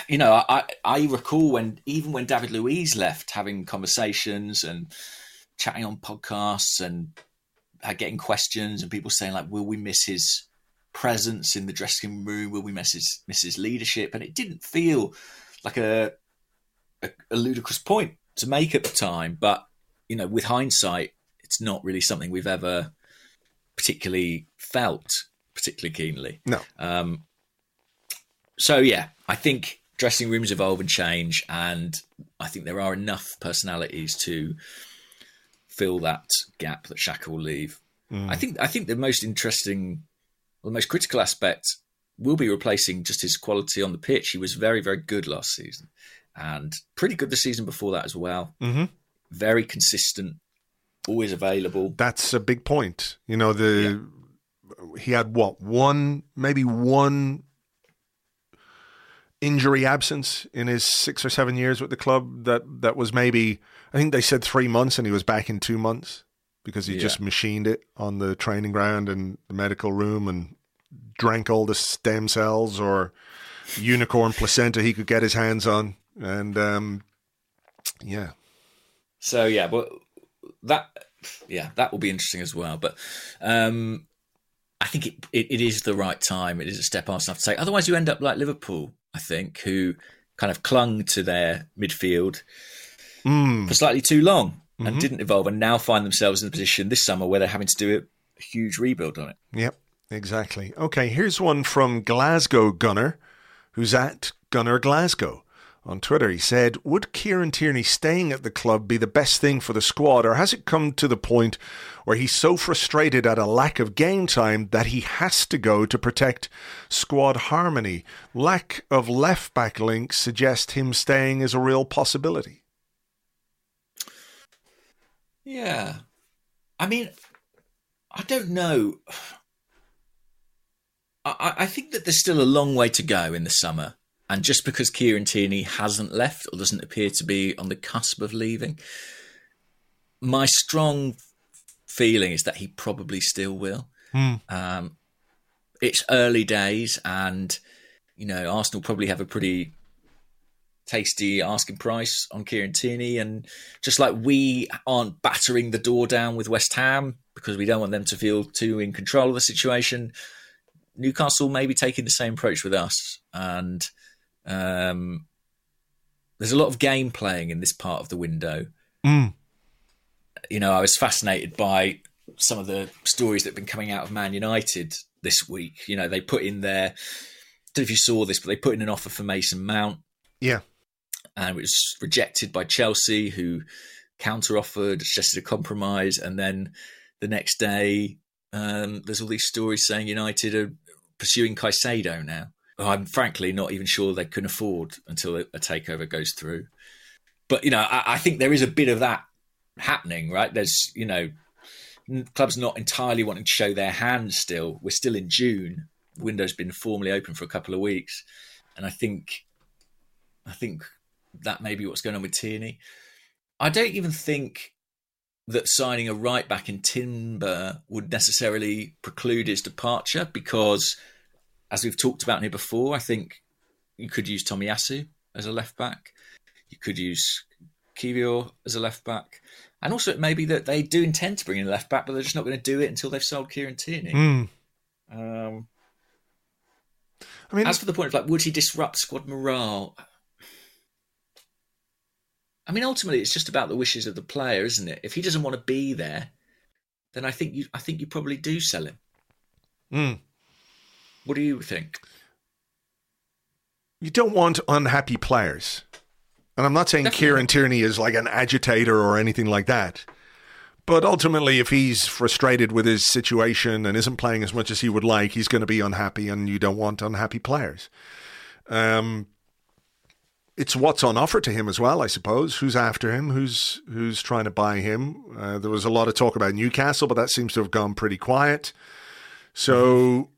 You know, I, I recall when even when David Luiz left, having conversations and chatting on podcasts and getting questions and people saying, like, will we miss his presence in the dressing room? Will we miss his, miss his leadership? And it didn't feel like a, a, a ludicrous point to make at the time. But, you know, with hindsight, it's not really something we've ever particularly felt particularly keenly. No. Um, so, yeah. I think dressing rooms evolve and change, and I think there are enough personalities to fill that gap that Xhaka will leave. Mm. I think I think the most interesting, well, the most critical aspect will be replacing just his quality on the pitch. He was very, very good last season, and pretty good the season before that as well. Mm-hmm. Very consistent, always available. That's a big point. You know, the yeah. he had what, one, maybe one... injury absence in his six or seven years with the club that that was maybe, I think they said three months and he was back in two months because he yeah. just machined it on the training ground and the medical room and drank all the stem cells or unicorn placenta he could get his hands on. And um, yeah. So yeah, but that, yeah, that will be interesting as well. But um, I think it, it, it is the right time. It is a step Arsenal have to take. Otherwise you end up like Liverpool, I think, who kind of clung to their midfield mm. for slightly too long and mm-hmm. didn't evolve, and now find themselves in a position this summer where they're having to do a huge rebuild on it. Yep, exactly. Okay, here's one from Glasgow Gunner, who's at Gunner Glasgow. On Twitter, he said, would Kieran Tierney staying at the club be the best thing for the squad, or has it come to the point where he's so frustrated at a lack of game time that he has to go to protect squad harmony? Lack of left-back links suggests him staying is a real possibility. Yeah. I mean, I don't know. I, I think that there's still a long way to go in the summer. And just because Kieran Tierney hasn't left or doesn't appear to be on the cusp of leaving, my strong feeling is that he probably still will. Mm. Um, it's early days, and, you know, Arsenal probably have a pretty tasty asking price on Kieran Tierney. And just like we aren't battering the door down with West Ham because we don't want them to feel too in control of the situation, Newcastle may be taking the same approach with us. And um, there's a lot of game playing in this part of the window. Mm. You know, I was fascinated by some of the stories that have been coming out of Man United this week. You know, they put in their, I don't know if you saw this, but they put in an offer for Mason Mount. Yeah. And it was rejected by Chelsea, who counter-offered, suggested a compromise. And then the next day, um, there's all these stories saying United are pursuing Caicedo now. I'm frankly not even sure they can afford until a takeover goes through. But, you know, I, I think there is a bit of that happening, right? There's, you know, clubs not entirely wanting to show their hand still. We're still in June. The window's been formally open for a couple of weeks. And I think... I think that may be what's going on with Tierney. I don't even think that signing a right back in Timber would necessarily preclude his departure because, as we've talked about here before, I think you could use Tomiyasu as a left back. You could use Kivior as a left back. And also it may be that they do intend to bring in a left back, but they're just not going to do it until they've sold Kieran Tierney. Mm. Um, I mean, as for the point of like, would he disrupt squad morale? I mean, ultimately, it's just about the wishes of the player, isn't it? If he doesn't want to be there, then I think you, I think you probably do sell him. Mm. What do you think? You don't want unhappy players, and I'm not saying Definitely. Kieran Tierney is like an agitator or anything like that. But ultimately, if he's frustrated with his situation and isn't playing as much as he would like, he's going to be unhappy, and you don't want unhappy players. Um. It's what's on offer to him as well, I suppose. Who's after him? Who's who's trying to buy him? Uh, there was a lot of talk about Newcastle, but that seems to have gone pretty quiet. So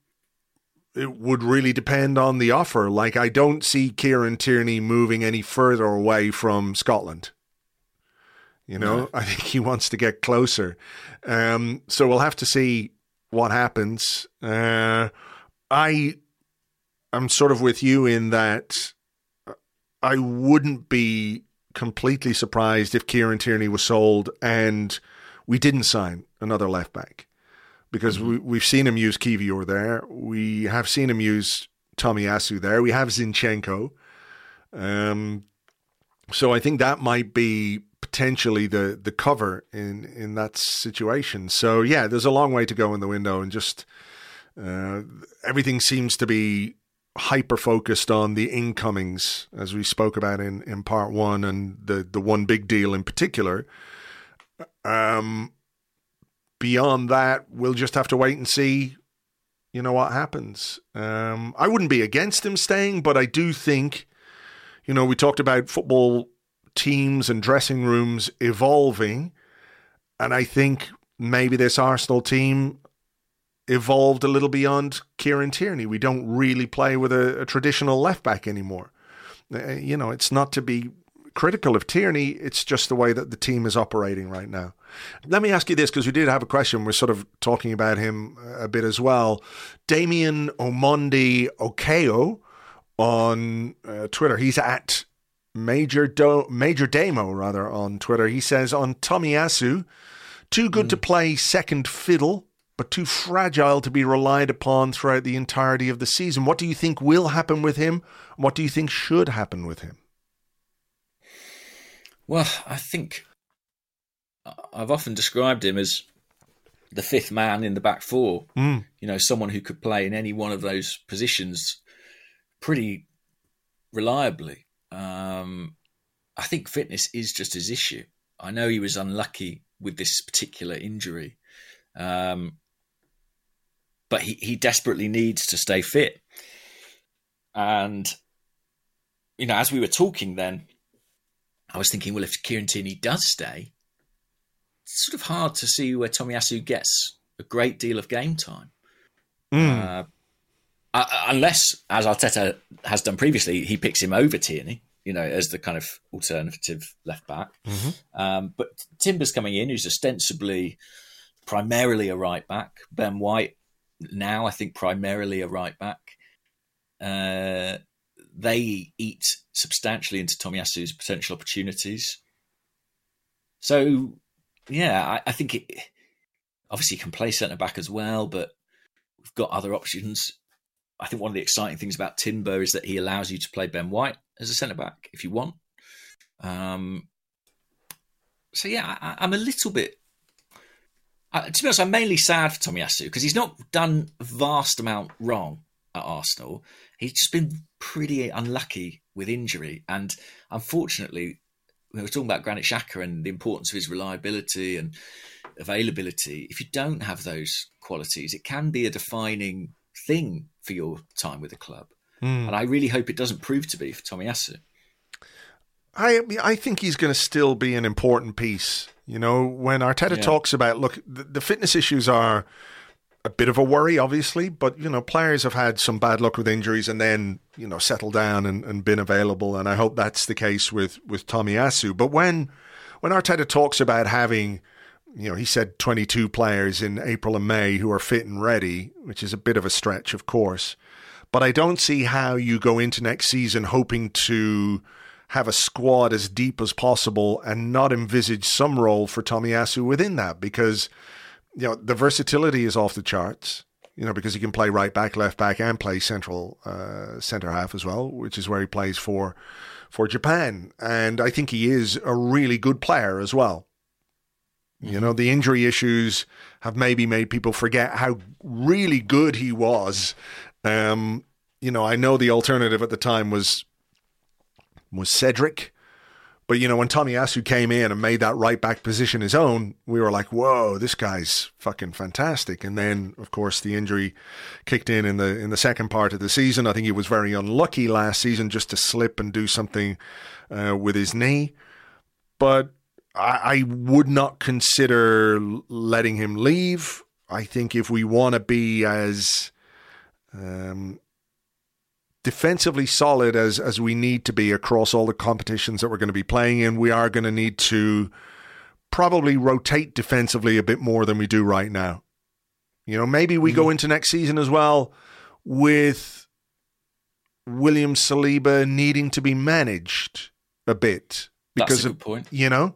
it would really depend on the offer. Like, I don't see Kieran Tierney moving any further away from Scotland. You know, no. I think he wants to get closer. Um, so we'll have to see what happens. Uh, I I'm sort of with you in that I wouldn't be completely surprised if Kieran Tierney was sold and we didn't sign another left back, because mm-hmm. we, we've seen him use Kivior there. We have seen him use Tomiyasu there. We have Zinchenko. Um, so I think that might be potentially the, the cover in, in that situation. So yeah, there's a long way to go in the window, and just uh, everything seems to be hyper-focused on the incomings, as we spoke about in, in part one, and the, the one big deal in particular. Um, beyond that, we'll just have to wait and see, you know, what happens. Um, I wouldn't be against him staying, but I do think, you know, we talked about football teams and dressing rooms evolving, and I think maybe this Arsenal team evolved a little beyond Kieran Tierney. We don't really play with a, a traditional left back anymore. Uh, you know, it's not to be critical of Tierney. It's just the way that the team is operating right now. Let me ask you this, because we did have a question. We're sort of talking about him a bit as well. Damien Omondi Okeo on uh, Twitter. He's at Major Do- Major Damo rather on Twitter. He says on Tomiyasu, too good mm. to play second fiddle, but too fragile to be relied upon throughout the entirety of the season. What do you think will happen with him? What do you think should happen with him? Well, I think I've often described him as the fifth man in the back four. Mm. You know, someone who could play in any one of those positions pretty reliably. Um, I think fitness is just his issue. I know he was unlucky with this particular injury. Um, But he, he desperately needs to stay fit. And, you know, as we were talking then, I was thinking, well, if Kieran Tierney does stay, it's sort of hard to see where Tomiyasu gets a great deal of game time. Mm. Uh, unless, as Arteta has done previously, he picks him over Tierney, you know, as the kind of alternative left back. Mm-hmm. Um, but Timber's coming in, who's ostensibly primarily a right back. Ben White, now I think primarily a right back. Uh, they eat substantially into Tomiyasu's potential opportunities. So, yeah, I, I think it obviously can play centre-back as well, but we've got other options. I think one of the exciting things about Timber is that he allows you to play Ben White as a centre-back if you want. Um, so, yeah, I, I'm a little bit... I, to be honest, I'm mainly sad for Tomiyasu because he's not done a vast amount wrong at Arsenal. He's just been pretty unlucky with injury. And unfortunately, we were talking about Granit Xhaka and the importance of his reliability and availability. If you don't have those qualities, it can be a defining thing for your time with the club. Mm. And I really hope it doesn't prove to be for Tomiyasu. I I think he's going to still be an important piece. You know, when Arteta yeah. talks about, look, the, the fitness issues are a bit of a worry, obviously, but, you know, players have had some bad luck with injuries and then, you know, settled down and, and been available. And I hope that's the case with, with Tomiyasu. But when when Arteta talks about having, you know, he said twenty-two players in April and May who are fit and ready, which is a bit of a stretch, of course. But I don't see how you go into next season hoping to have a squad as deep as possible and not envisage some role for Tomiyasu within that, because, you know, the versatility is off the charts, you know, because he can play right back, left back, and play central uh, centre half as well, which is where he plays for, for Japan. And I think he is a really good player as well. Mm-hmm. You know, the injury issues have maybe made people forget how really good he was. Um, you know, I know the alternative at the time was, was Cedric. But, you know, when Tomiyasu came in and made that right-back position his own, we were like, whoa, this guy's fucking fantastic. And then, of course, the injury kicked in in the in the second part of the season. I think he was very unlucky last season just to slip and do something uh, with his knee. But I, I would not consider letting him leave. I think if we want to be as... Um, defensively solid as as we need to be across all the competitions that we're going to be playing in, we are going to need to probably rotate defensively a bit more than we do right now. You know, maybe we mm-hmm. go into next season as well with William Saliba needing to be managed a bit. Because That's a good of, point. You know,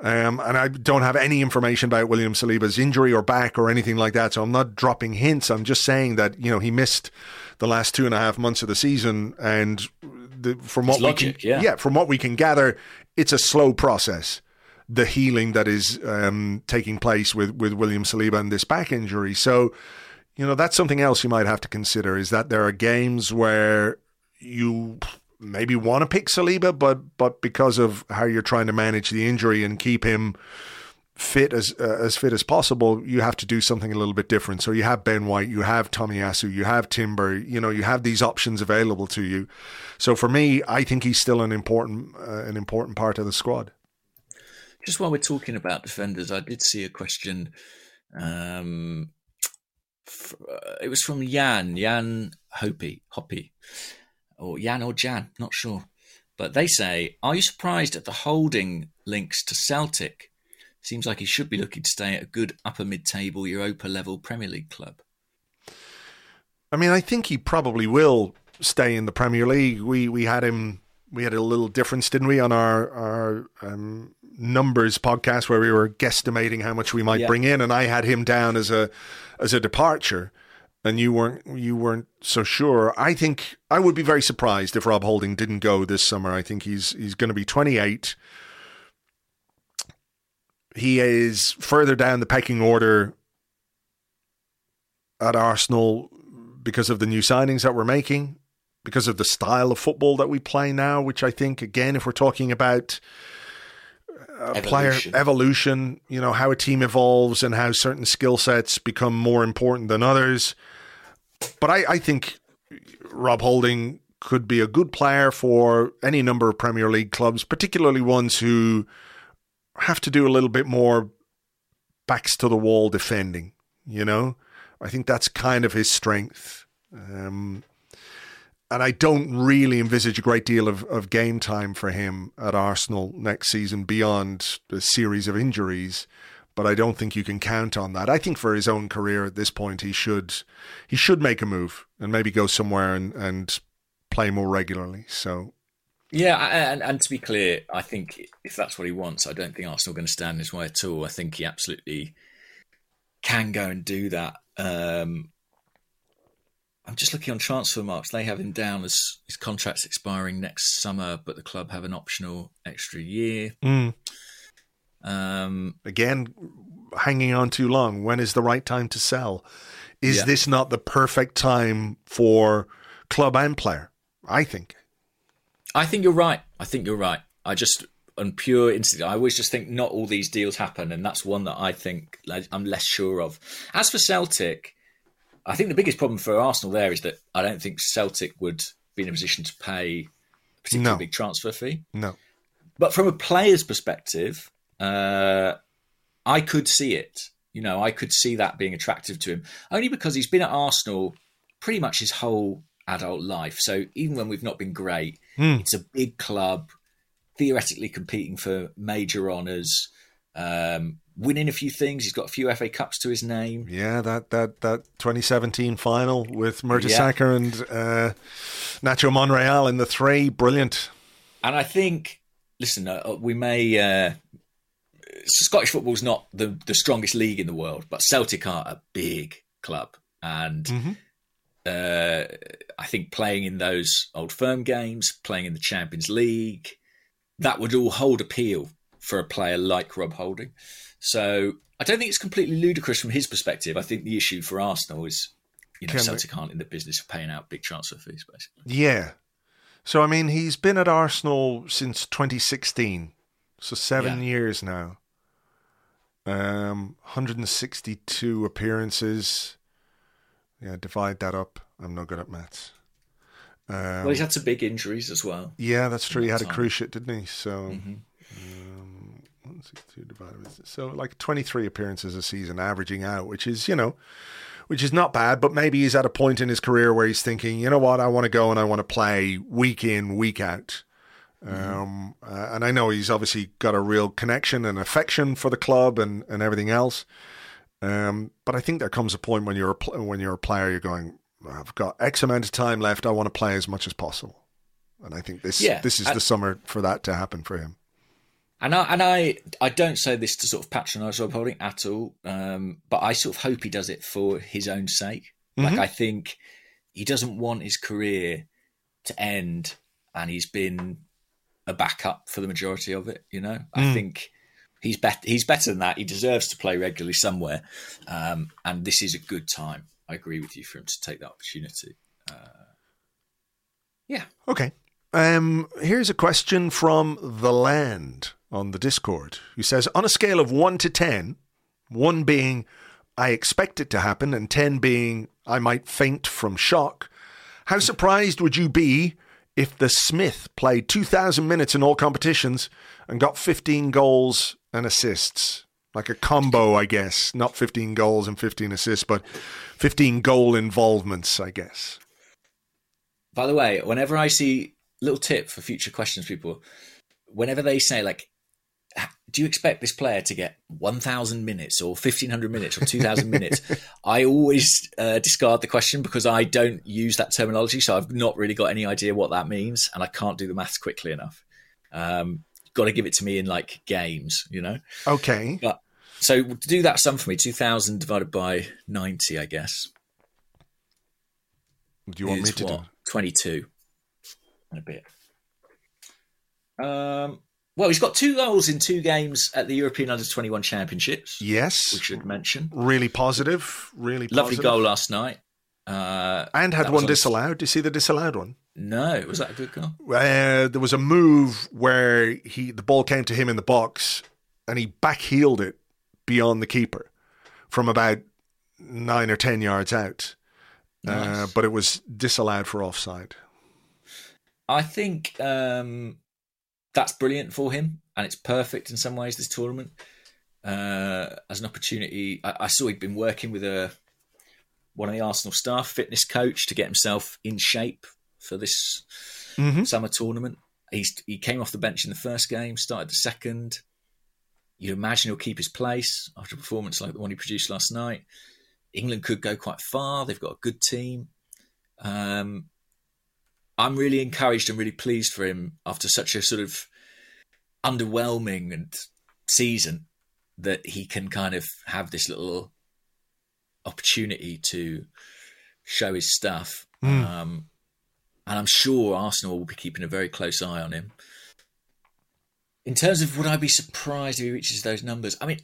um, and I don't have any information about William Saliba's injury or back or anything like that, so I'm not dropping hints. I'm just saying that, you know, he missed the last two and a half months of the season, and the, from what logic, we can, yeah. yeah, from what we can gather, it's a slow process, the healing that is um, taking place with with William Saliba and this back injury. So, you know, that's something else you might have to consider, is that there are games where you maybe want to pick Saliba, but but because of how you're trying to manage the injury and keep him fit as uh, as fit as possible, you have to do something a little bit different. So you have Ben White, you have Tomiyasu, you have Timber, you know, you have these options available to you. So for me, I think he's still an important uh, an important part of the squad. Just while we're talking about defenders, I did see a question. Um, for, uh, it was from Jan, Jan Hoppy, Hoppy, or Jan or Jan, not sure. But they say, are you surprised at the holding links to Celtic? Seems like he should be looking to stay at a good upper mid-table Europa-level Premier League club. I mean, I think he probably will stay in the Premier League. We we had him, we had a little difference, didn't we, on our our um, numbers podcast where we were guesstimating how much we might yeah. bring in, and I had him down as a as a departure, and you weren't you weren't so sure. I think I would be very surprised if Rob Holding didn't go this summer. I think he's he's going to be twenty-eight. He is further down the pecking order at Arsenal because of the new signings that we're making, because of the style of football that we play now, which I think, again, if we're talking about a evolution. player evolution, you know, how a team evolves and how certain skill sets become more important than others. But I, I think Rob Holding could be a good player for any number of Premier League clubs, particularly ones who have to do a little bit more backs to the wall defending, you know? I think that's kind of his strength. Um, and I don't really envisage a great deal of, of game time for him at Arsenal next season beyond a series of injuries, but I don't think you can count on that. I think for his own career at this point, he should he should make a move and maybe go somewhere and, and play more regularly. So, yeah, and, and to be clear, I think if that's what he wants, I don't think Arsenal are going to stand in his way at all. I think he absolutely can go and do that. Um, I'm just looking on transfer marks. They have him down as his contract's expiring next summer, but the club have an optional extra year. Mm. Um, Again, hanging on too long. When is the right time to sell? Is yeah. this not the perfect time for club and player? I think. I think you're right. I think you're right. I just, on pure instinct, I always just think not all these deals happen, and that's one that I think I'm less sure of. As for Celtic, I think the biggest problem for Arsenal there is that I don't think Celtic would be in a position to pay a particularly no. big transfer fee. No. But from a player's perspective, Uh, I could see it. You know, I could see that being attractive to him, only because he's been at Arsenal pretty much his whole adult life. So even when we've not been great, mm. it's a big club, theoretically competing for major honours, um, winning a few things. He's got a few F A Cups to his name. Yeah, that that, that twenty seventeen final with Mertesacker yeah. and uh, Nacho Monreal in the three. Brilliant. And I think, listen, uh, we may... Uh, Scottish football's not the, the strongest league in the world, but Celtic are a big club. And mm-hmm. uh, I think playing in those Old Firm games, playing in the Champions League, that would all hold appeal for a player like Rob Holding. So I don't think it's completely ludicrous from his perspective. I think the issue for Arsenal is, you know, Can Celtic we... aren't in the business of paying out big transfer fees, basically. Yeah. So, I mean, he's been at Arsenal since twenty sixteen. So seven yeah. years now. Um, one hundred sixty-two appearances. Yeah, divide that up. I'm not good at maths. Um, well, he's had some big injuries as well. Yeah, that's true. He had a cruciate, didn't he? So, mm-hmm. um, one hundred sixty-two divided by, so like twenty-three appearances a season, averaging out, which is, you know, which is not bad. But maybe he's at a point in his career where he's thinking, you know what, I want to go and I want to play week in, week out. Mm-hmm. Um, uh, and I know he's obviously got a real connection and affection for the club and, and everything else. Um, but I think there comes a point when you're a pl- when you're a player, you're going, I've got X amount of time left. I want to play as much as possible. And I think this yeah. this is and, the summer for that to happen for him. And I and I, I don't say this to sort of patronise Rob Holding at all, um, but I sort of hope he does it for his own sake. Mm-hmm. Like, I think he doesn't want his career to end, and he's been a backup for the majority of it, you know. Mm. I think he's better. He's better than that. He deserves to play regularly somewhere, um, and this is a good time. I agree with you for him to take that opportunity. Uh, yeah. Okay. Um, here's a question from The Land on the Discord, who says, on a scale of one to ten, one being I expect it to happen, and ten being I might faint from shock, how surprised would you be if the Smith played two thousand minutes in all competitions and got fifteen goals and assists? Like a combo, I guess. Not fifteen goals and fifteen assists, but fifteen goal involvements, I guess. By the way, whenever I see, little tip for future questions, people, whenever they say, like, do you expect this player to get one thousand minutes or fifteen hundred minutes or two thousand minutes? I always uh, discard the question because I don't use that terminology. So I've not really got any idea what that means, and I can't do the maths quickly enough. Um, got to give it to me in like games, you know? Okay. But, so do that sum for me, two thousand divided by ninety, I guess. Do you want me to what? do? twenty-two and a bit. Um, Well, he's got two goals in two games at the European Under twenty-one Championships. Yes. We should mention. Really positive. Really positive. Lovely goal last night. Uh, and had one disallowed. Did you see the disallowed one? No. Was that a good goal? Uh, there was a move where he the ball came to him in the box and he backheeled it beyond the keeper from about nine or ten yards out. Nice. Uh, but it was disallowed for offside. I think... Um, that's brilliant for him, and it's perfect in some ways, this tournament, uh, as an opportunity. I, I saw he'd been working with a one of the Arsenal staff, fitness coach, to get himself in shape for this mm-hmm. summer tournament. He's, he came off the bench in the first game, started the second. You'd imagine he'll keep his place after a performance like the one he produced last night. England could go quite far. They've got a good team. Um, I'm really encouraged and really pleased for him after such a sort of underwhelming season that he can kind of have this little opportunity to show his stuff. Mm. Um, and I'm sure Arsenal will be keeping a very close eye on him. In terms of would I be surprised if he reaches those numbers? I mean,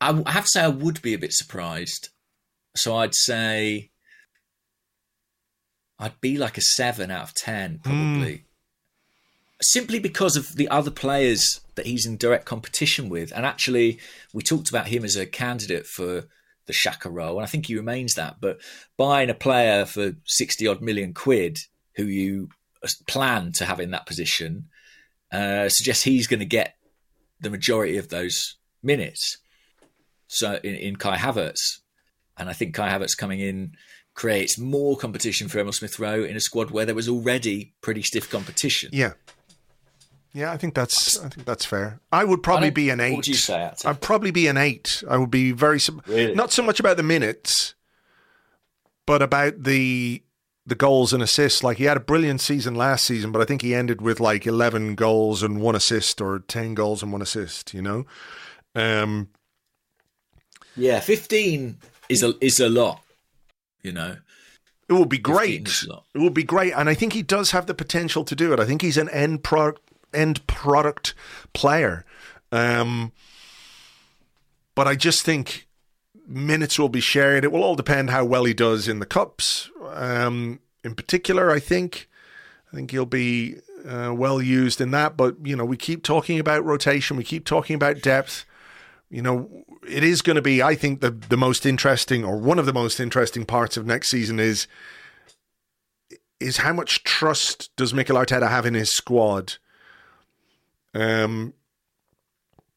I, I have to say I would be a bit surprised. So I'd say I'd be like a seven out of ten, probably. Mm. Simply because of the other players that he's in direct competition with. And actually, we talked about him as a candidate for the Xhaka role, and I think he remains that. But buying a player for sixty-odd million quid who you plan to have in that position uh, suggests he's going to get the majority of those minutes. So in, in Kai Havertz. And I think Kai Havertz coming in creates more competition for Emile Smith-Rowe in a squad where there was already pretty stiff competition. Yeah. Yeah, I think that's I think that's fair. I would probably I be an eight. What would you say, Atif? I'd probably be an eight. I would be very really? Not so much about the minutes, but about the the goals and assists. Like, he had a brilliant season last season, but I think he ended with like eleven goals and one assist, or ten goals and one assist. You know, um, yeah, fifteen is a is a lot. You know, it would be great. It would be great, and I think he does have the potential to do it. I think he's an end product. end product player. Um, but I just think minutes will be shared. It will all depend how well he does in the cups. Um, in particular, I think, I think he'll be uh, well used in that. But, you know, we keep talking about rotation. We keep talking about depth. You know, it is going to be, I think, the, the most interesting, or one of the most interesting parts of next season is, is how much trust does Mikel Arteta have in his squad Um,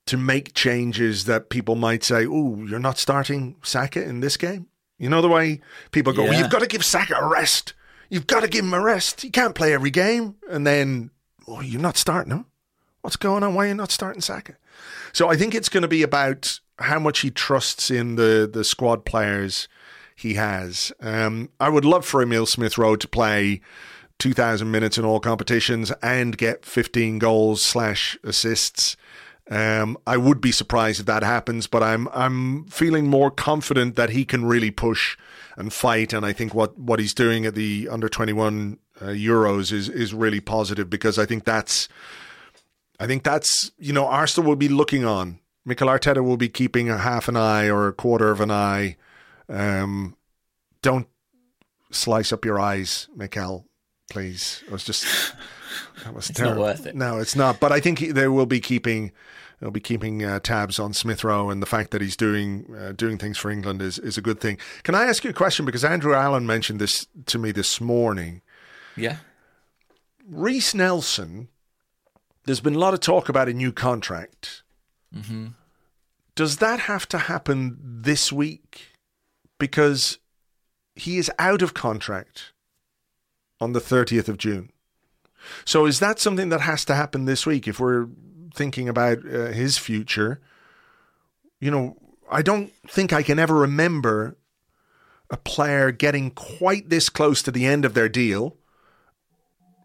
to make changes that people might say, oh, you're not starting Saka in this game? You know the way people go, yeah. well, you've got to give Saka a rest. You've got to give him a rest. He can't play every game. And then, oh, you're not starting him? What's going on? Why are you not starting Saka? So I think it's going to be about how much he trusts in the, the squad players he has. Um, I would love for Emile Smith-Rowe to play two thousand minutes in all competitions and get fifteen goals slash assists. Um, I would be surprised if that happens, but I'm I'm feeling more confident that he can really push and fight. And I think what, what he's doing at the under twenty-one uh, Euros is is really positive, because I think that's I think that's you know Arsenal will be looking on. Mikel Arteta will be keeping a half an eye or a quarter of an eye. Um, don't slice up your eyes, Mikel. Please, I was just that was it's terrible. Not worth it. No, it's not. But I think he, they will be keeping, they'll be keeping uh, tabs on Smith Rowe, and the fact that he's doing uh, doing things for England is is a good thing. Can I ask you a question? Because Andrew Allen mentioned this to me this morning. Yeah, Reiss Nelson. There's been a lot of talk about a new contract. Mm-hmm. Does that have to happen this week? Because he is out of contract on the thirtieth of June. So is that something that has to happen this week? If we're thinking about uh, his future, you know, I don't think I can ever remember a player getting quite this close to the end of their deal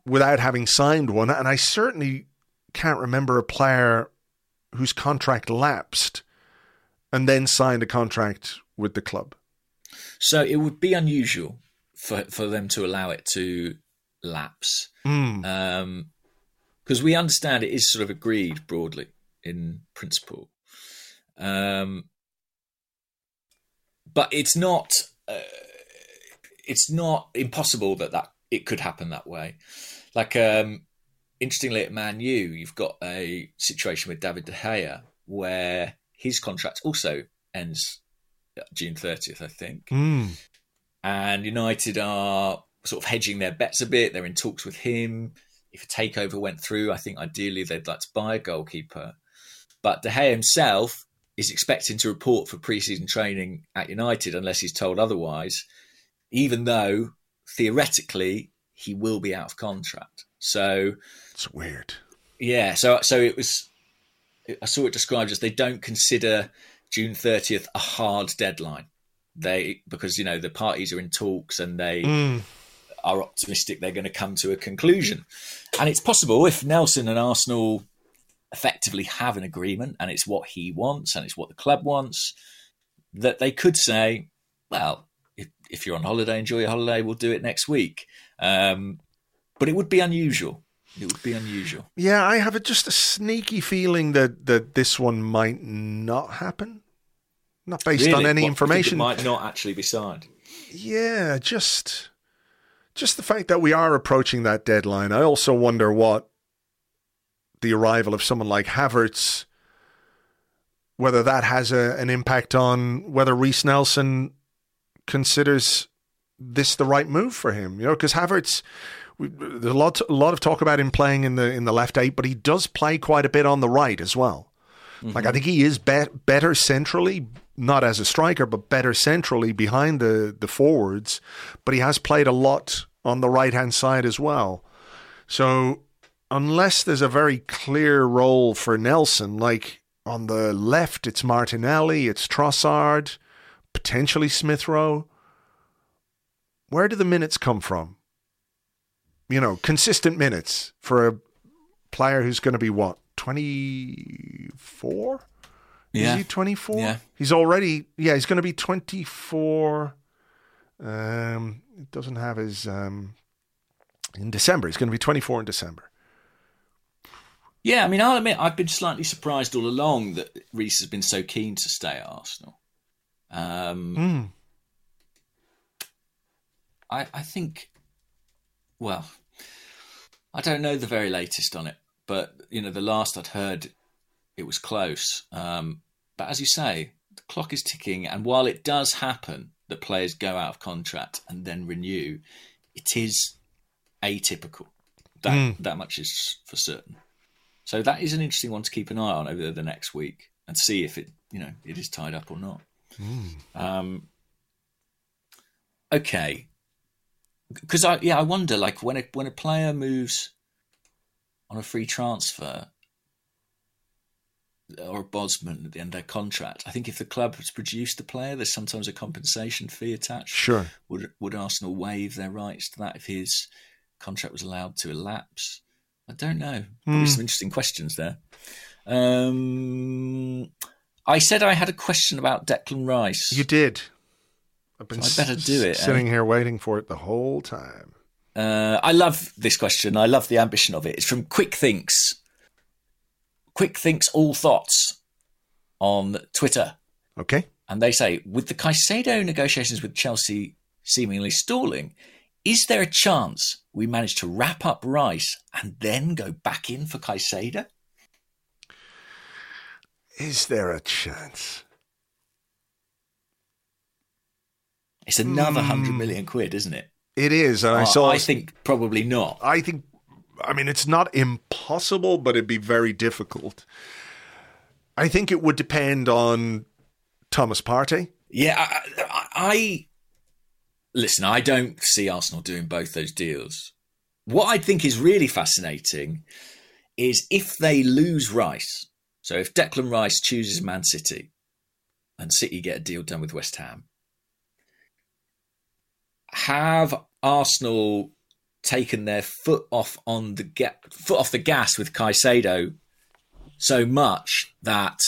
without having signed one. And I certainly can't remember a player whose contract lapsed and then signed a contract with the club. So it would be unusual for for them to allow it to lapse. Mm. Um, because we understand it is sort of agreed broadly in principle. Um, but it's not, uh, it's not impossible that, that it could happen that way. Like, um, interestingly at Man U, you've got a situation with David De Gea where his contract also ends June thirtieth, I think. Mm. And United are sort of hedging their bets a bit. They're in talks with him. If a takeover went through, I think ideally they'd like to buy a goalkeeper. But De Gea himself is expecting to report for pre-season training at United unless he's told otherwise, even though theoretically he will be out of contract. So it's weird. Yeah. So so it was. I saw it described as they don't consider June thirtieth a hard deadline. They because you know the parties are in talks and they mm. are optimistic they're going to come to a conclusion. And it's possible, if Nelson and Arsenal effectively have an agreement and it's what he wants and it's what the club wants, that they could say, well, if, if you're on holiday, enjoy your holiday, we'll do it next week. Um, but it would be unusual. It would be unusual. Yeah, I have a, just a sneaky feeling that, that this one might not happen. Not based really? on any what, information. It might not actually be signed. Yeah, just just the fact that we are approaching that deadline. I also wonder what the arrival of someone like Havertz, whether that has a, an impact on whether Reiss Nelson considers this the right move for him. You know, because Havertz... We, there's a lot, a lot of talk about him playing in the in the left eight, but he does play quite a bit on the right as well. Mm-hmm. Like I think he is be- better centrally, not as a striker, but better centrally behind the, the forwards. But he has played a lot on the right hand side as well. So unless there's a very clear role for Nelson, like on the left, it's Martinelli, it's Trossard, potentially Smith Rowe. Where do the minutes come from? You know, consistent minutes for a player who's going to be, what, twenty-four? Yeah. Is he twenty-four? Yeah. He's already, yeah, he's going to be twenty-four. Um, it doesn't have his, um, in December. He's going to be twenty-four in December. Yeah, I mean, I'll admit, I've been slightly surprised all along that Reiss has been so keen to stay at Arsenal. Um, mm. I, I think... Well, I don't know the very latest on it, but, you know, the last I'd heard, it was close. Um, but as you say, the clock is ticking. And while it does happen that players go out of contract and then renew, it is atypical. That, mm. that much is for certain. So that is an interesting one to keep an eye on over the next week and see if it, you know, it is tied up or not. Mm. Um, okay. Because I yeah I wonder, like, when a when a player moves on a free transfer or a Bosman at the end of their contract, I think if the club has produced the player, there's sometimes a compensation fee attached. Sure. Would would Arsenal waive their rights to that if his contract was allowed to elapse? I don't know. Probably mm. some interesting questions there. Um, I said I had a question about Declan Rice. You did. I've been so I better do it, sitting eh? here waiting for it the whole time. Uh, I love this question. I love the ambition of it. It's from Quick Thinks. Quick Thinks All Thoughts on Twitter. Okay. And they say, with the Caicedo negotiations with Chelsea seemingly stalling, is there a chance we manage to wrap up Rice and then go back in for Caicedo? Is there a chance? It's another mm, hundred million quid, isn't it? It is, and I saw. I think probably not. I think, I mean, it's not impossible, but it'd be very difficult. I think it would depend on Thomas Partey. Yeah, I, I, I listen. I don't see Arsenal doing both those deals. What I think is really fascinating is if they lose Rice. So if Declan Rice chooses Man City, and City get a deal done with West Ham. Have Arsenal taken their foot off on the ga- foot off the gas with Caicedo so much that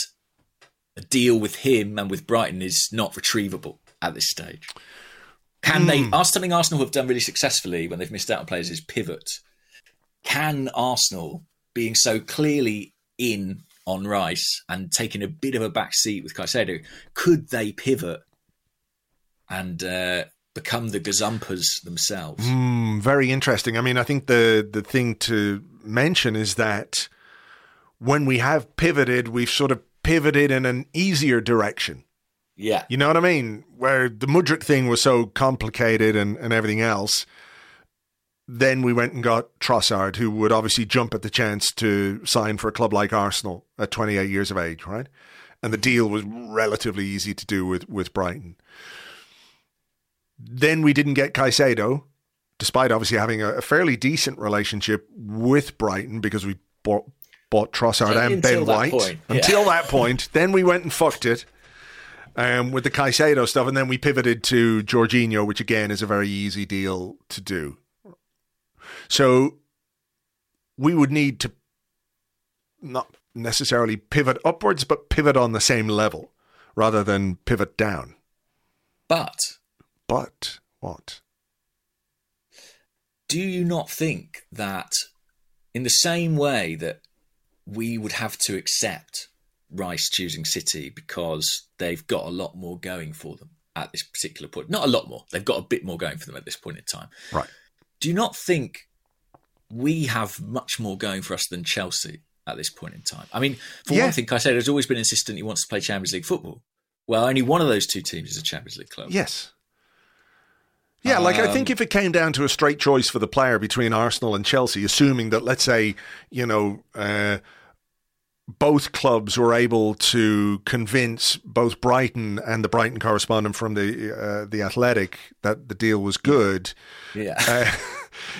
a deal with him and with Brighton is not retrievable at this stage? Can mm. they? Ask something Arsenal have done really successfully when they've missed out on players is pivot. Can Arsenal, being so clearly in on Rice and taking a bit of a back seat with Caicedo, could they pivot and? Uh, become the gazumpers themselves. Mm, very interesting. I mean, I think the, the thing to mention is that when we have pivoted, we've sort of pivoted in an easier direction. Yeah. You know what I mean? Where the Mudryk thing was so complicated and, and everything else, then we went and got Trossard, who would obviously jump at the chance to sign for a club like Arsenal at twenty-eight years of age, right? And the deal was relatively easy to do with, with Brighton. Then we didn't get Caicedo, despite obviously having a, a fairly decent relationship with Brighton because we bought, bought Trossard and Ben White. Point. Until yeah. that point. Then we went and fucked it um, with the Caicedo stuff, and then we pivoted to Jorginho, which again is a very easy deal to do. So we would need to not necessarily pivot upwards, but pivot on the same level rather than pivot down. But. But what? Do you not think that in the same way that we would have to accept Rice choosing City because they've got a lot more going for them at this particular point? Not a lot more. They've got a bit more going for them at this point in time. Right. Do you not think we have much more going for us than Chelsea at this point in time? I mean, for yeah. one thing, Caicedo has always been insistent he wants to play Champions League football. Well, only one of those two teams is a Champions League club. Yes. Yeah, like I think if it came down to a straight choice for the player between Arsenal and Chelsea, assuming that, let's say, you know, uh, both clubs were able to convince both Brighton and the Brighton correspondent from the uh, the Athletic that the deal was good. Yeah. Uh,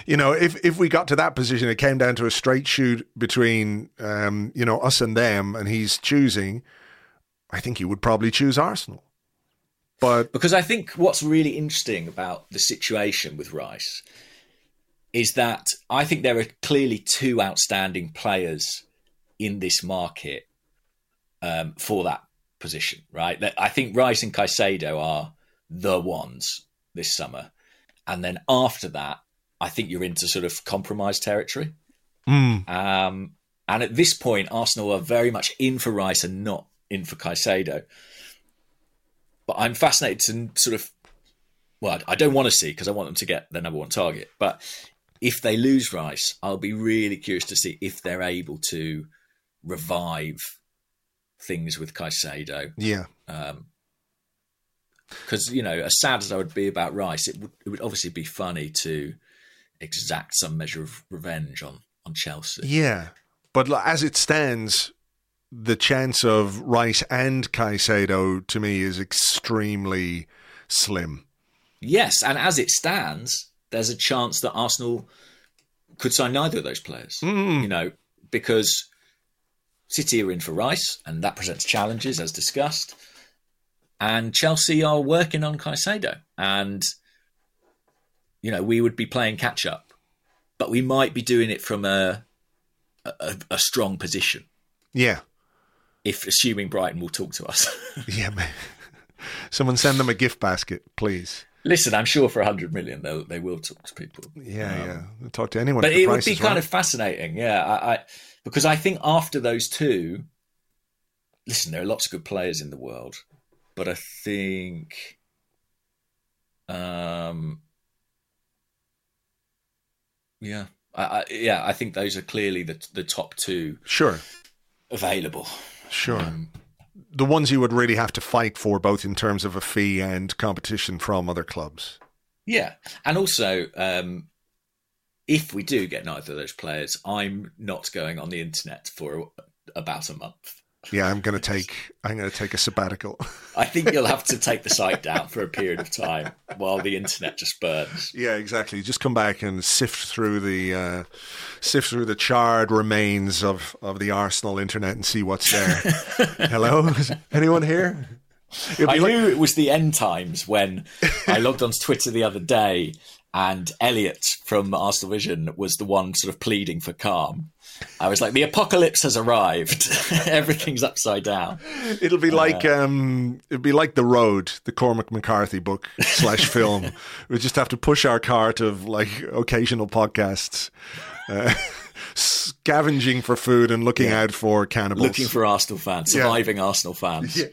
you know, if, if we got to that position, it came down to a straight shoot between, um, you know, us and them, and he's choosing, I think he would probably choose Arsenal. But because I think what's really interesting about the situation with Rice is that I think there are clearly two outstanding players in this market um, for that position, right? I think Rice and Caicedo are the ones this summer. And then after that, I think you're into sort of compromised territory. Mm. Um, and at this point, Arsenal are very much in for Rice and not in for Caicedo. But I'm fascinated to sort of, well, I don't want to see because I want them to get their number one target. But if they lose Rice, I'll be really curious to see if they're able to revive things with Caicedo. Yeah. Because, um, you know, as sad as I would be about Rice, it would, it would obviously be funny to exact some measure of revenge on, on Chelsea. Yeah. But as it stands, the chance of Rice and Caicedo to me is extremely slim. Yes, and as it stands, there's a chance that Arsenal could sign neither of those players. Mm. You know, because City are in for Rice, and that presents challenges as discussed. And Chelsea are working on Caicedo, and you know we would be playing catch up, but we might be doing it from a a, a strong position. Yeah. If assuming Brighton will talk to us. Yeah, man. Someone send them a gift basket, please. Listen, I'm sure for one hundred million they they will talk to people. Yeah, um, yeah. They'll talk to anyone. But it would be kind of fascinating, yeah. I, I because I think after those two, listen, there are lots of good players in the world, but I think um yeah. I, I yeah, I think those are clearly the the top two. Sure. Available. Sure. Um, the ones you would really have to fight for, both in terms of a fee and competition from other clubs. Yeah. And also, um, if we do get neither of those players, I'm not going on the internet for a, about a month. Yeah, I'm going to take I'm going to take a sabbatical. I think you'll have to take the site down for a period of time while the internet just burns. Yeah, exactly. Just come back and sift through the uh, sift through the charred remains of, of the Arsenal internet and see what's there. Hello, is anyone here? I like- knew it was the end times when I logged onto Twitter the other day, and Elliot from Arsenal Vision was the one sort of pleading for calm. I was like, the apocalypse has arrived. Everything's upside down. It'll be uh, like um, it'll be like The Road, the Cormac McCarthy book slash film. We just have to push our cart of like occasional podcasts, uh, scavenging for food and looking yeah. out for cannibals, looking for Arsenal fans, surviving yeah. Arsenal fans. Yeah.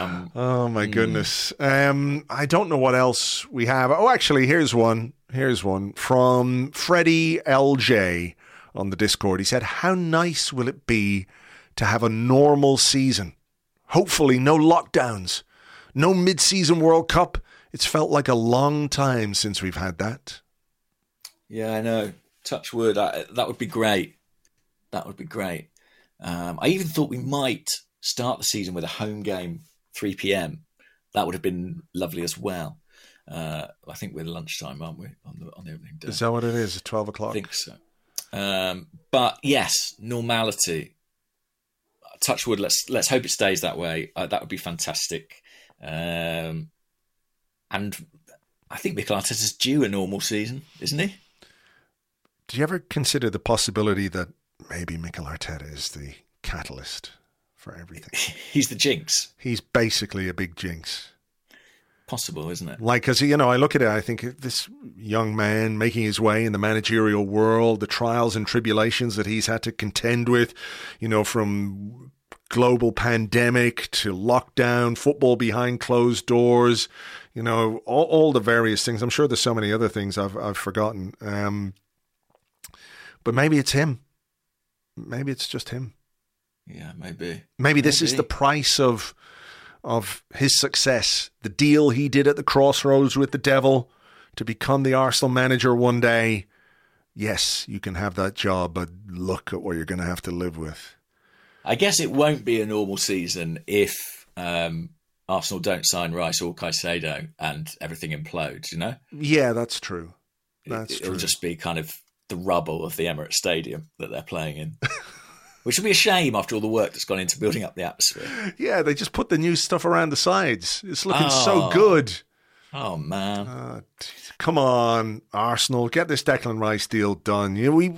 um, oh my goodness! Mm. Um, I don't know what else we have. Oh, actually, here's one. Here's one from Freddie L J on the Discord. He said, "How nice will it be to have a normal season? Hopefully, no lockdowns, no mid-season World Cup. It's felt like a long time since we've had that." Yeah, I know. Touch wood. I, that would be great. That would be great. Um, I even thought we might start the season with a home game, three p.m. That would have been lovely as well. Uh, I think we're lunchtime, aren't we? On the on the opening day. Is that what it is? Twelve o'clock. I think so. Um, but yes, normality. Touch wood. Let's let's hope it stays that way. Uh, that would be fantastic. Um, and I think Mikel Arteta's due a normal season, isn't he? do you ever consider the possibility that maybe Mikel Arteta is the catalyst for everything? He's the jinx. He's basically a big jinx. Possible, isn't it? Like, as you know, I look at it, I think this young man making his way in the managerial world, the trials and tribulations that he's had to contend with, you know, from global pandemic to lockdown, football behind closed doors, you know, all, all the various things. I'm sure there's so many other things I've I've forgotten. Um, but maybe it's him. Maybe it's just him. Yeah, maybe. Maybe this maybe. is the price of. of his success, the deal he did at the crossroads with the devil to become the Arsenal manager one day. Yes, you can have that job, but look at what you're going to have to live with. I guess it won't be a normal season if um, Arsenal don't sign Rice or Caicedo and everything implodes, you know? Yeah, that's true. That's it, it'll true. Just be kind of the rubble of the Emirates Stadium that they're playing in. Which would be a shame after all the work that's gone into building up the atmosphere. Yeah, they just put the new stuff around the sides. It's looking oh. so good. Oh, man. Uh, come on, Arsenal. Get this Declan Rice deal done. You know, we,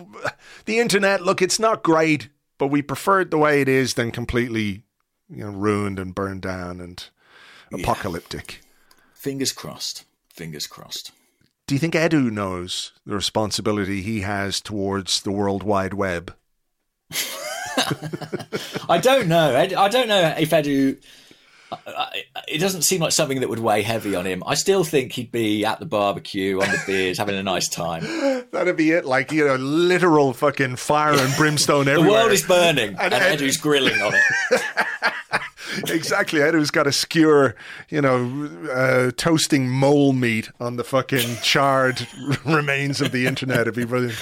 the internet, look, it's not great, but we prefer it the way it is than completely, you know, ruined and burned down and apocalyptic. Yeah. Fingers crossed. Fingers crossed. Do you think Edu knows the responsibility he has towards the World Wide Web? I don't know. I don't know if Edu. It doesn't seem like something that would weigh heavy on him. I still think he'd be at the barbecue, on the beers, having a nice time. That'd be it. Like, you know, literal fucking fire and brimstone everywhere. The world is burning, and, and Ed- Edu's grilling on it. Exactly. Edu's got a skewer, you know, uh, toasting mole meat on the fucking charred remains of the internet, if he really,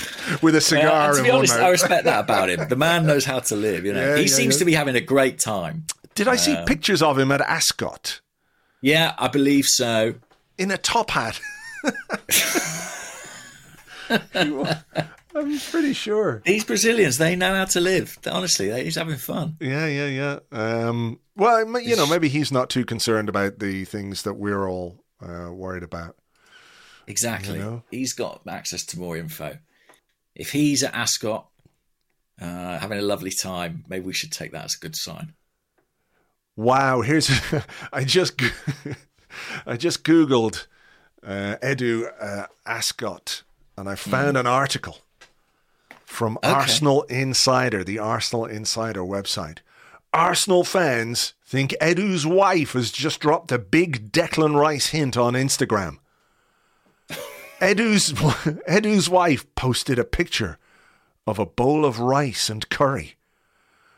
with a cigar. Uh, to be in honest, one I respect that about him. The man knows how to live. You know, yeah, he yeah, seems yeah. to be having a great time. Did I see um, pictures of him at Ascot? Yeah, I believe so. In a top hat. I'm pretty sure. These Brazilians, they know how to live. Honestly, they, he's having fun. Yeah, yeah, yeah. Um, well, you know, maybe he's not too concerned about the things that we're all uh, worried about. Exactly. You know? He's got access to more info. If he's at Ascot uh, having a lovely time, maybe we should take that as a good sign. Wow, here's I just I just googled uh, Edu uh, Ascot, and I found mm. an article from okay. Arsenal Insider, the Arsenal Insider website. Arsenal fans think Edu's wife has just dropped a big Declan Rice hint on Instagram. Edu's Edu's wife posted a picture of a bowl of rice and curry,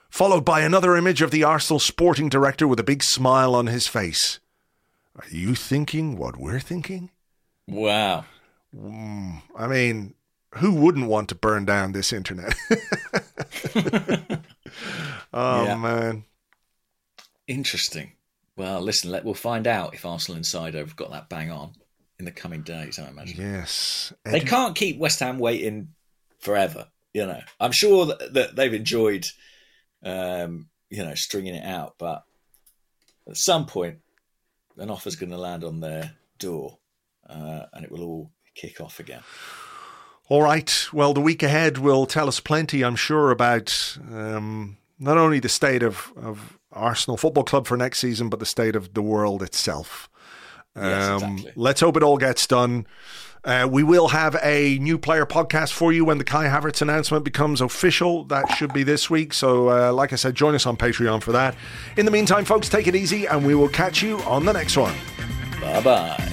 followed by another image of the Arsenal sporting director with a big smile on his face. Are you thinking what we're thinking? Wow. Mm, I mean, who wouldn't want to burn down this internet? Oh, yeah. Man. Interesting. Well, listen, let, we'll find out if Arsenal Insider have got that bang on in the coming days, I imagine. Yes. Edu- they can't keep West Ham waiting forever, you know. I'm sure that, that they've enjoyed... Um, you know, stringing it out, but at some point, an offer's going to land on their door, uh, and it will all kick off again. All right. Well, the week ahead will tell us plenty, I'm sure, about um, not only the state of, of Arsenal Football Club for next season, but the state of the world itself. Um, yes, exactly. Let's hope it all gets done. Uh, we will have a new player podcast for you when the Kai Havertz announcement becomes official. That should be this week. So, uh, like I said, join us on Patreon for that. In the meantime, folks, take it easy, and we will catch you on the next one. Bye-bye.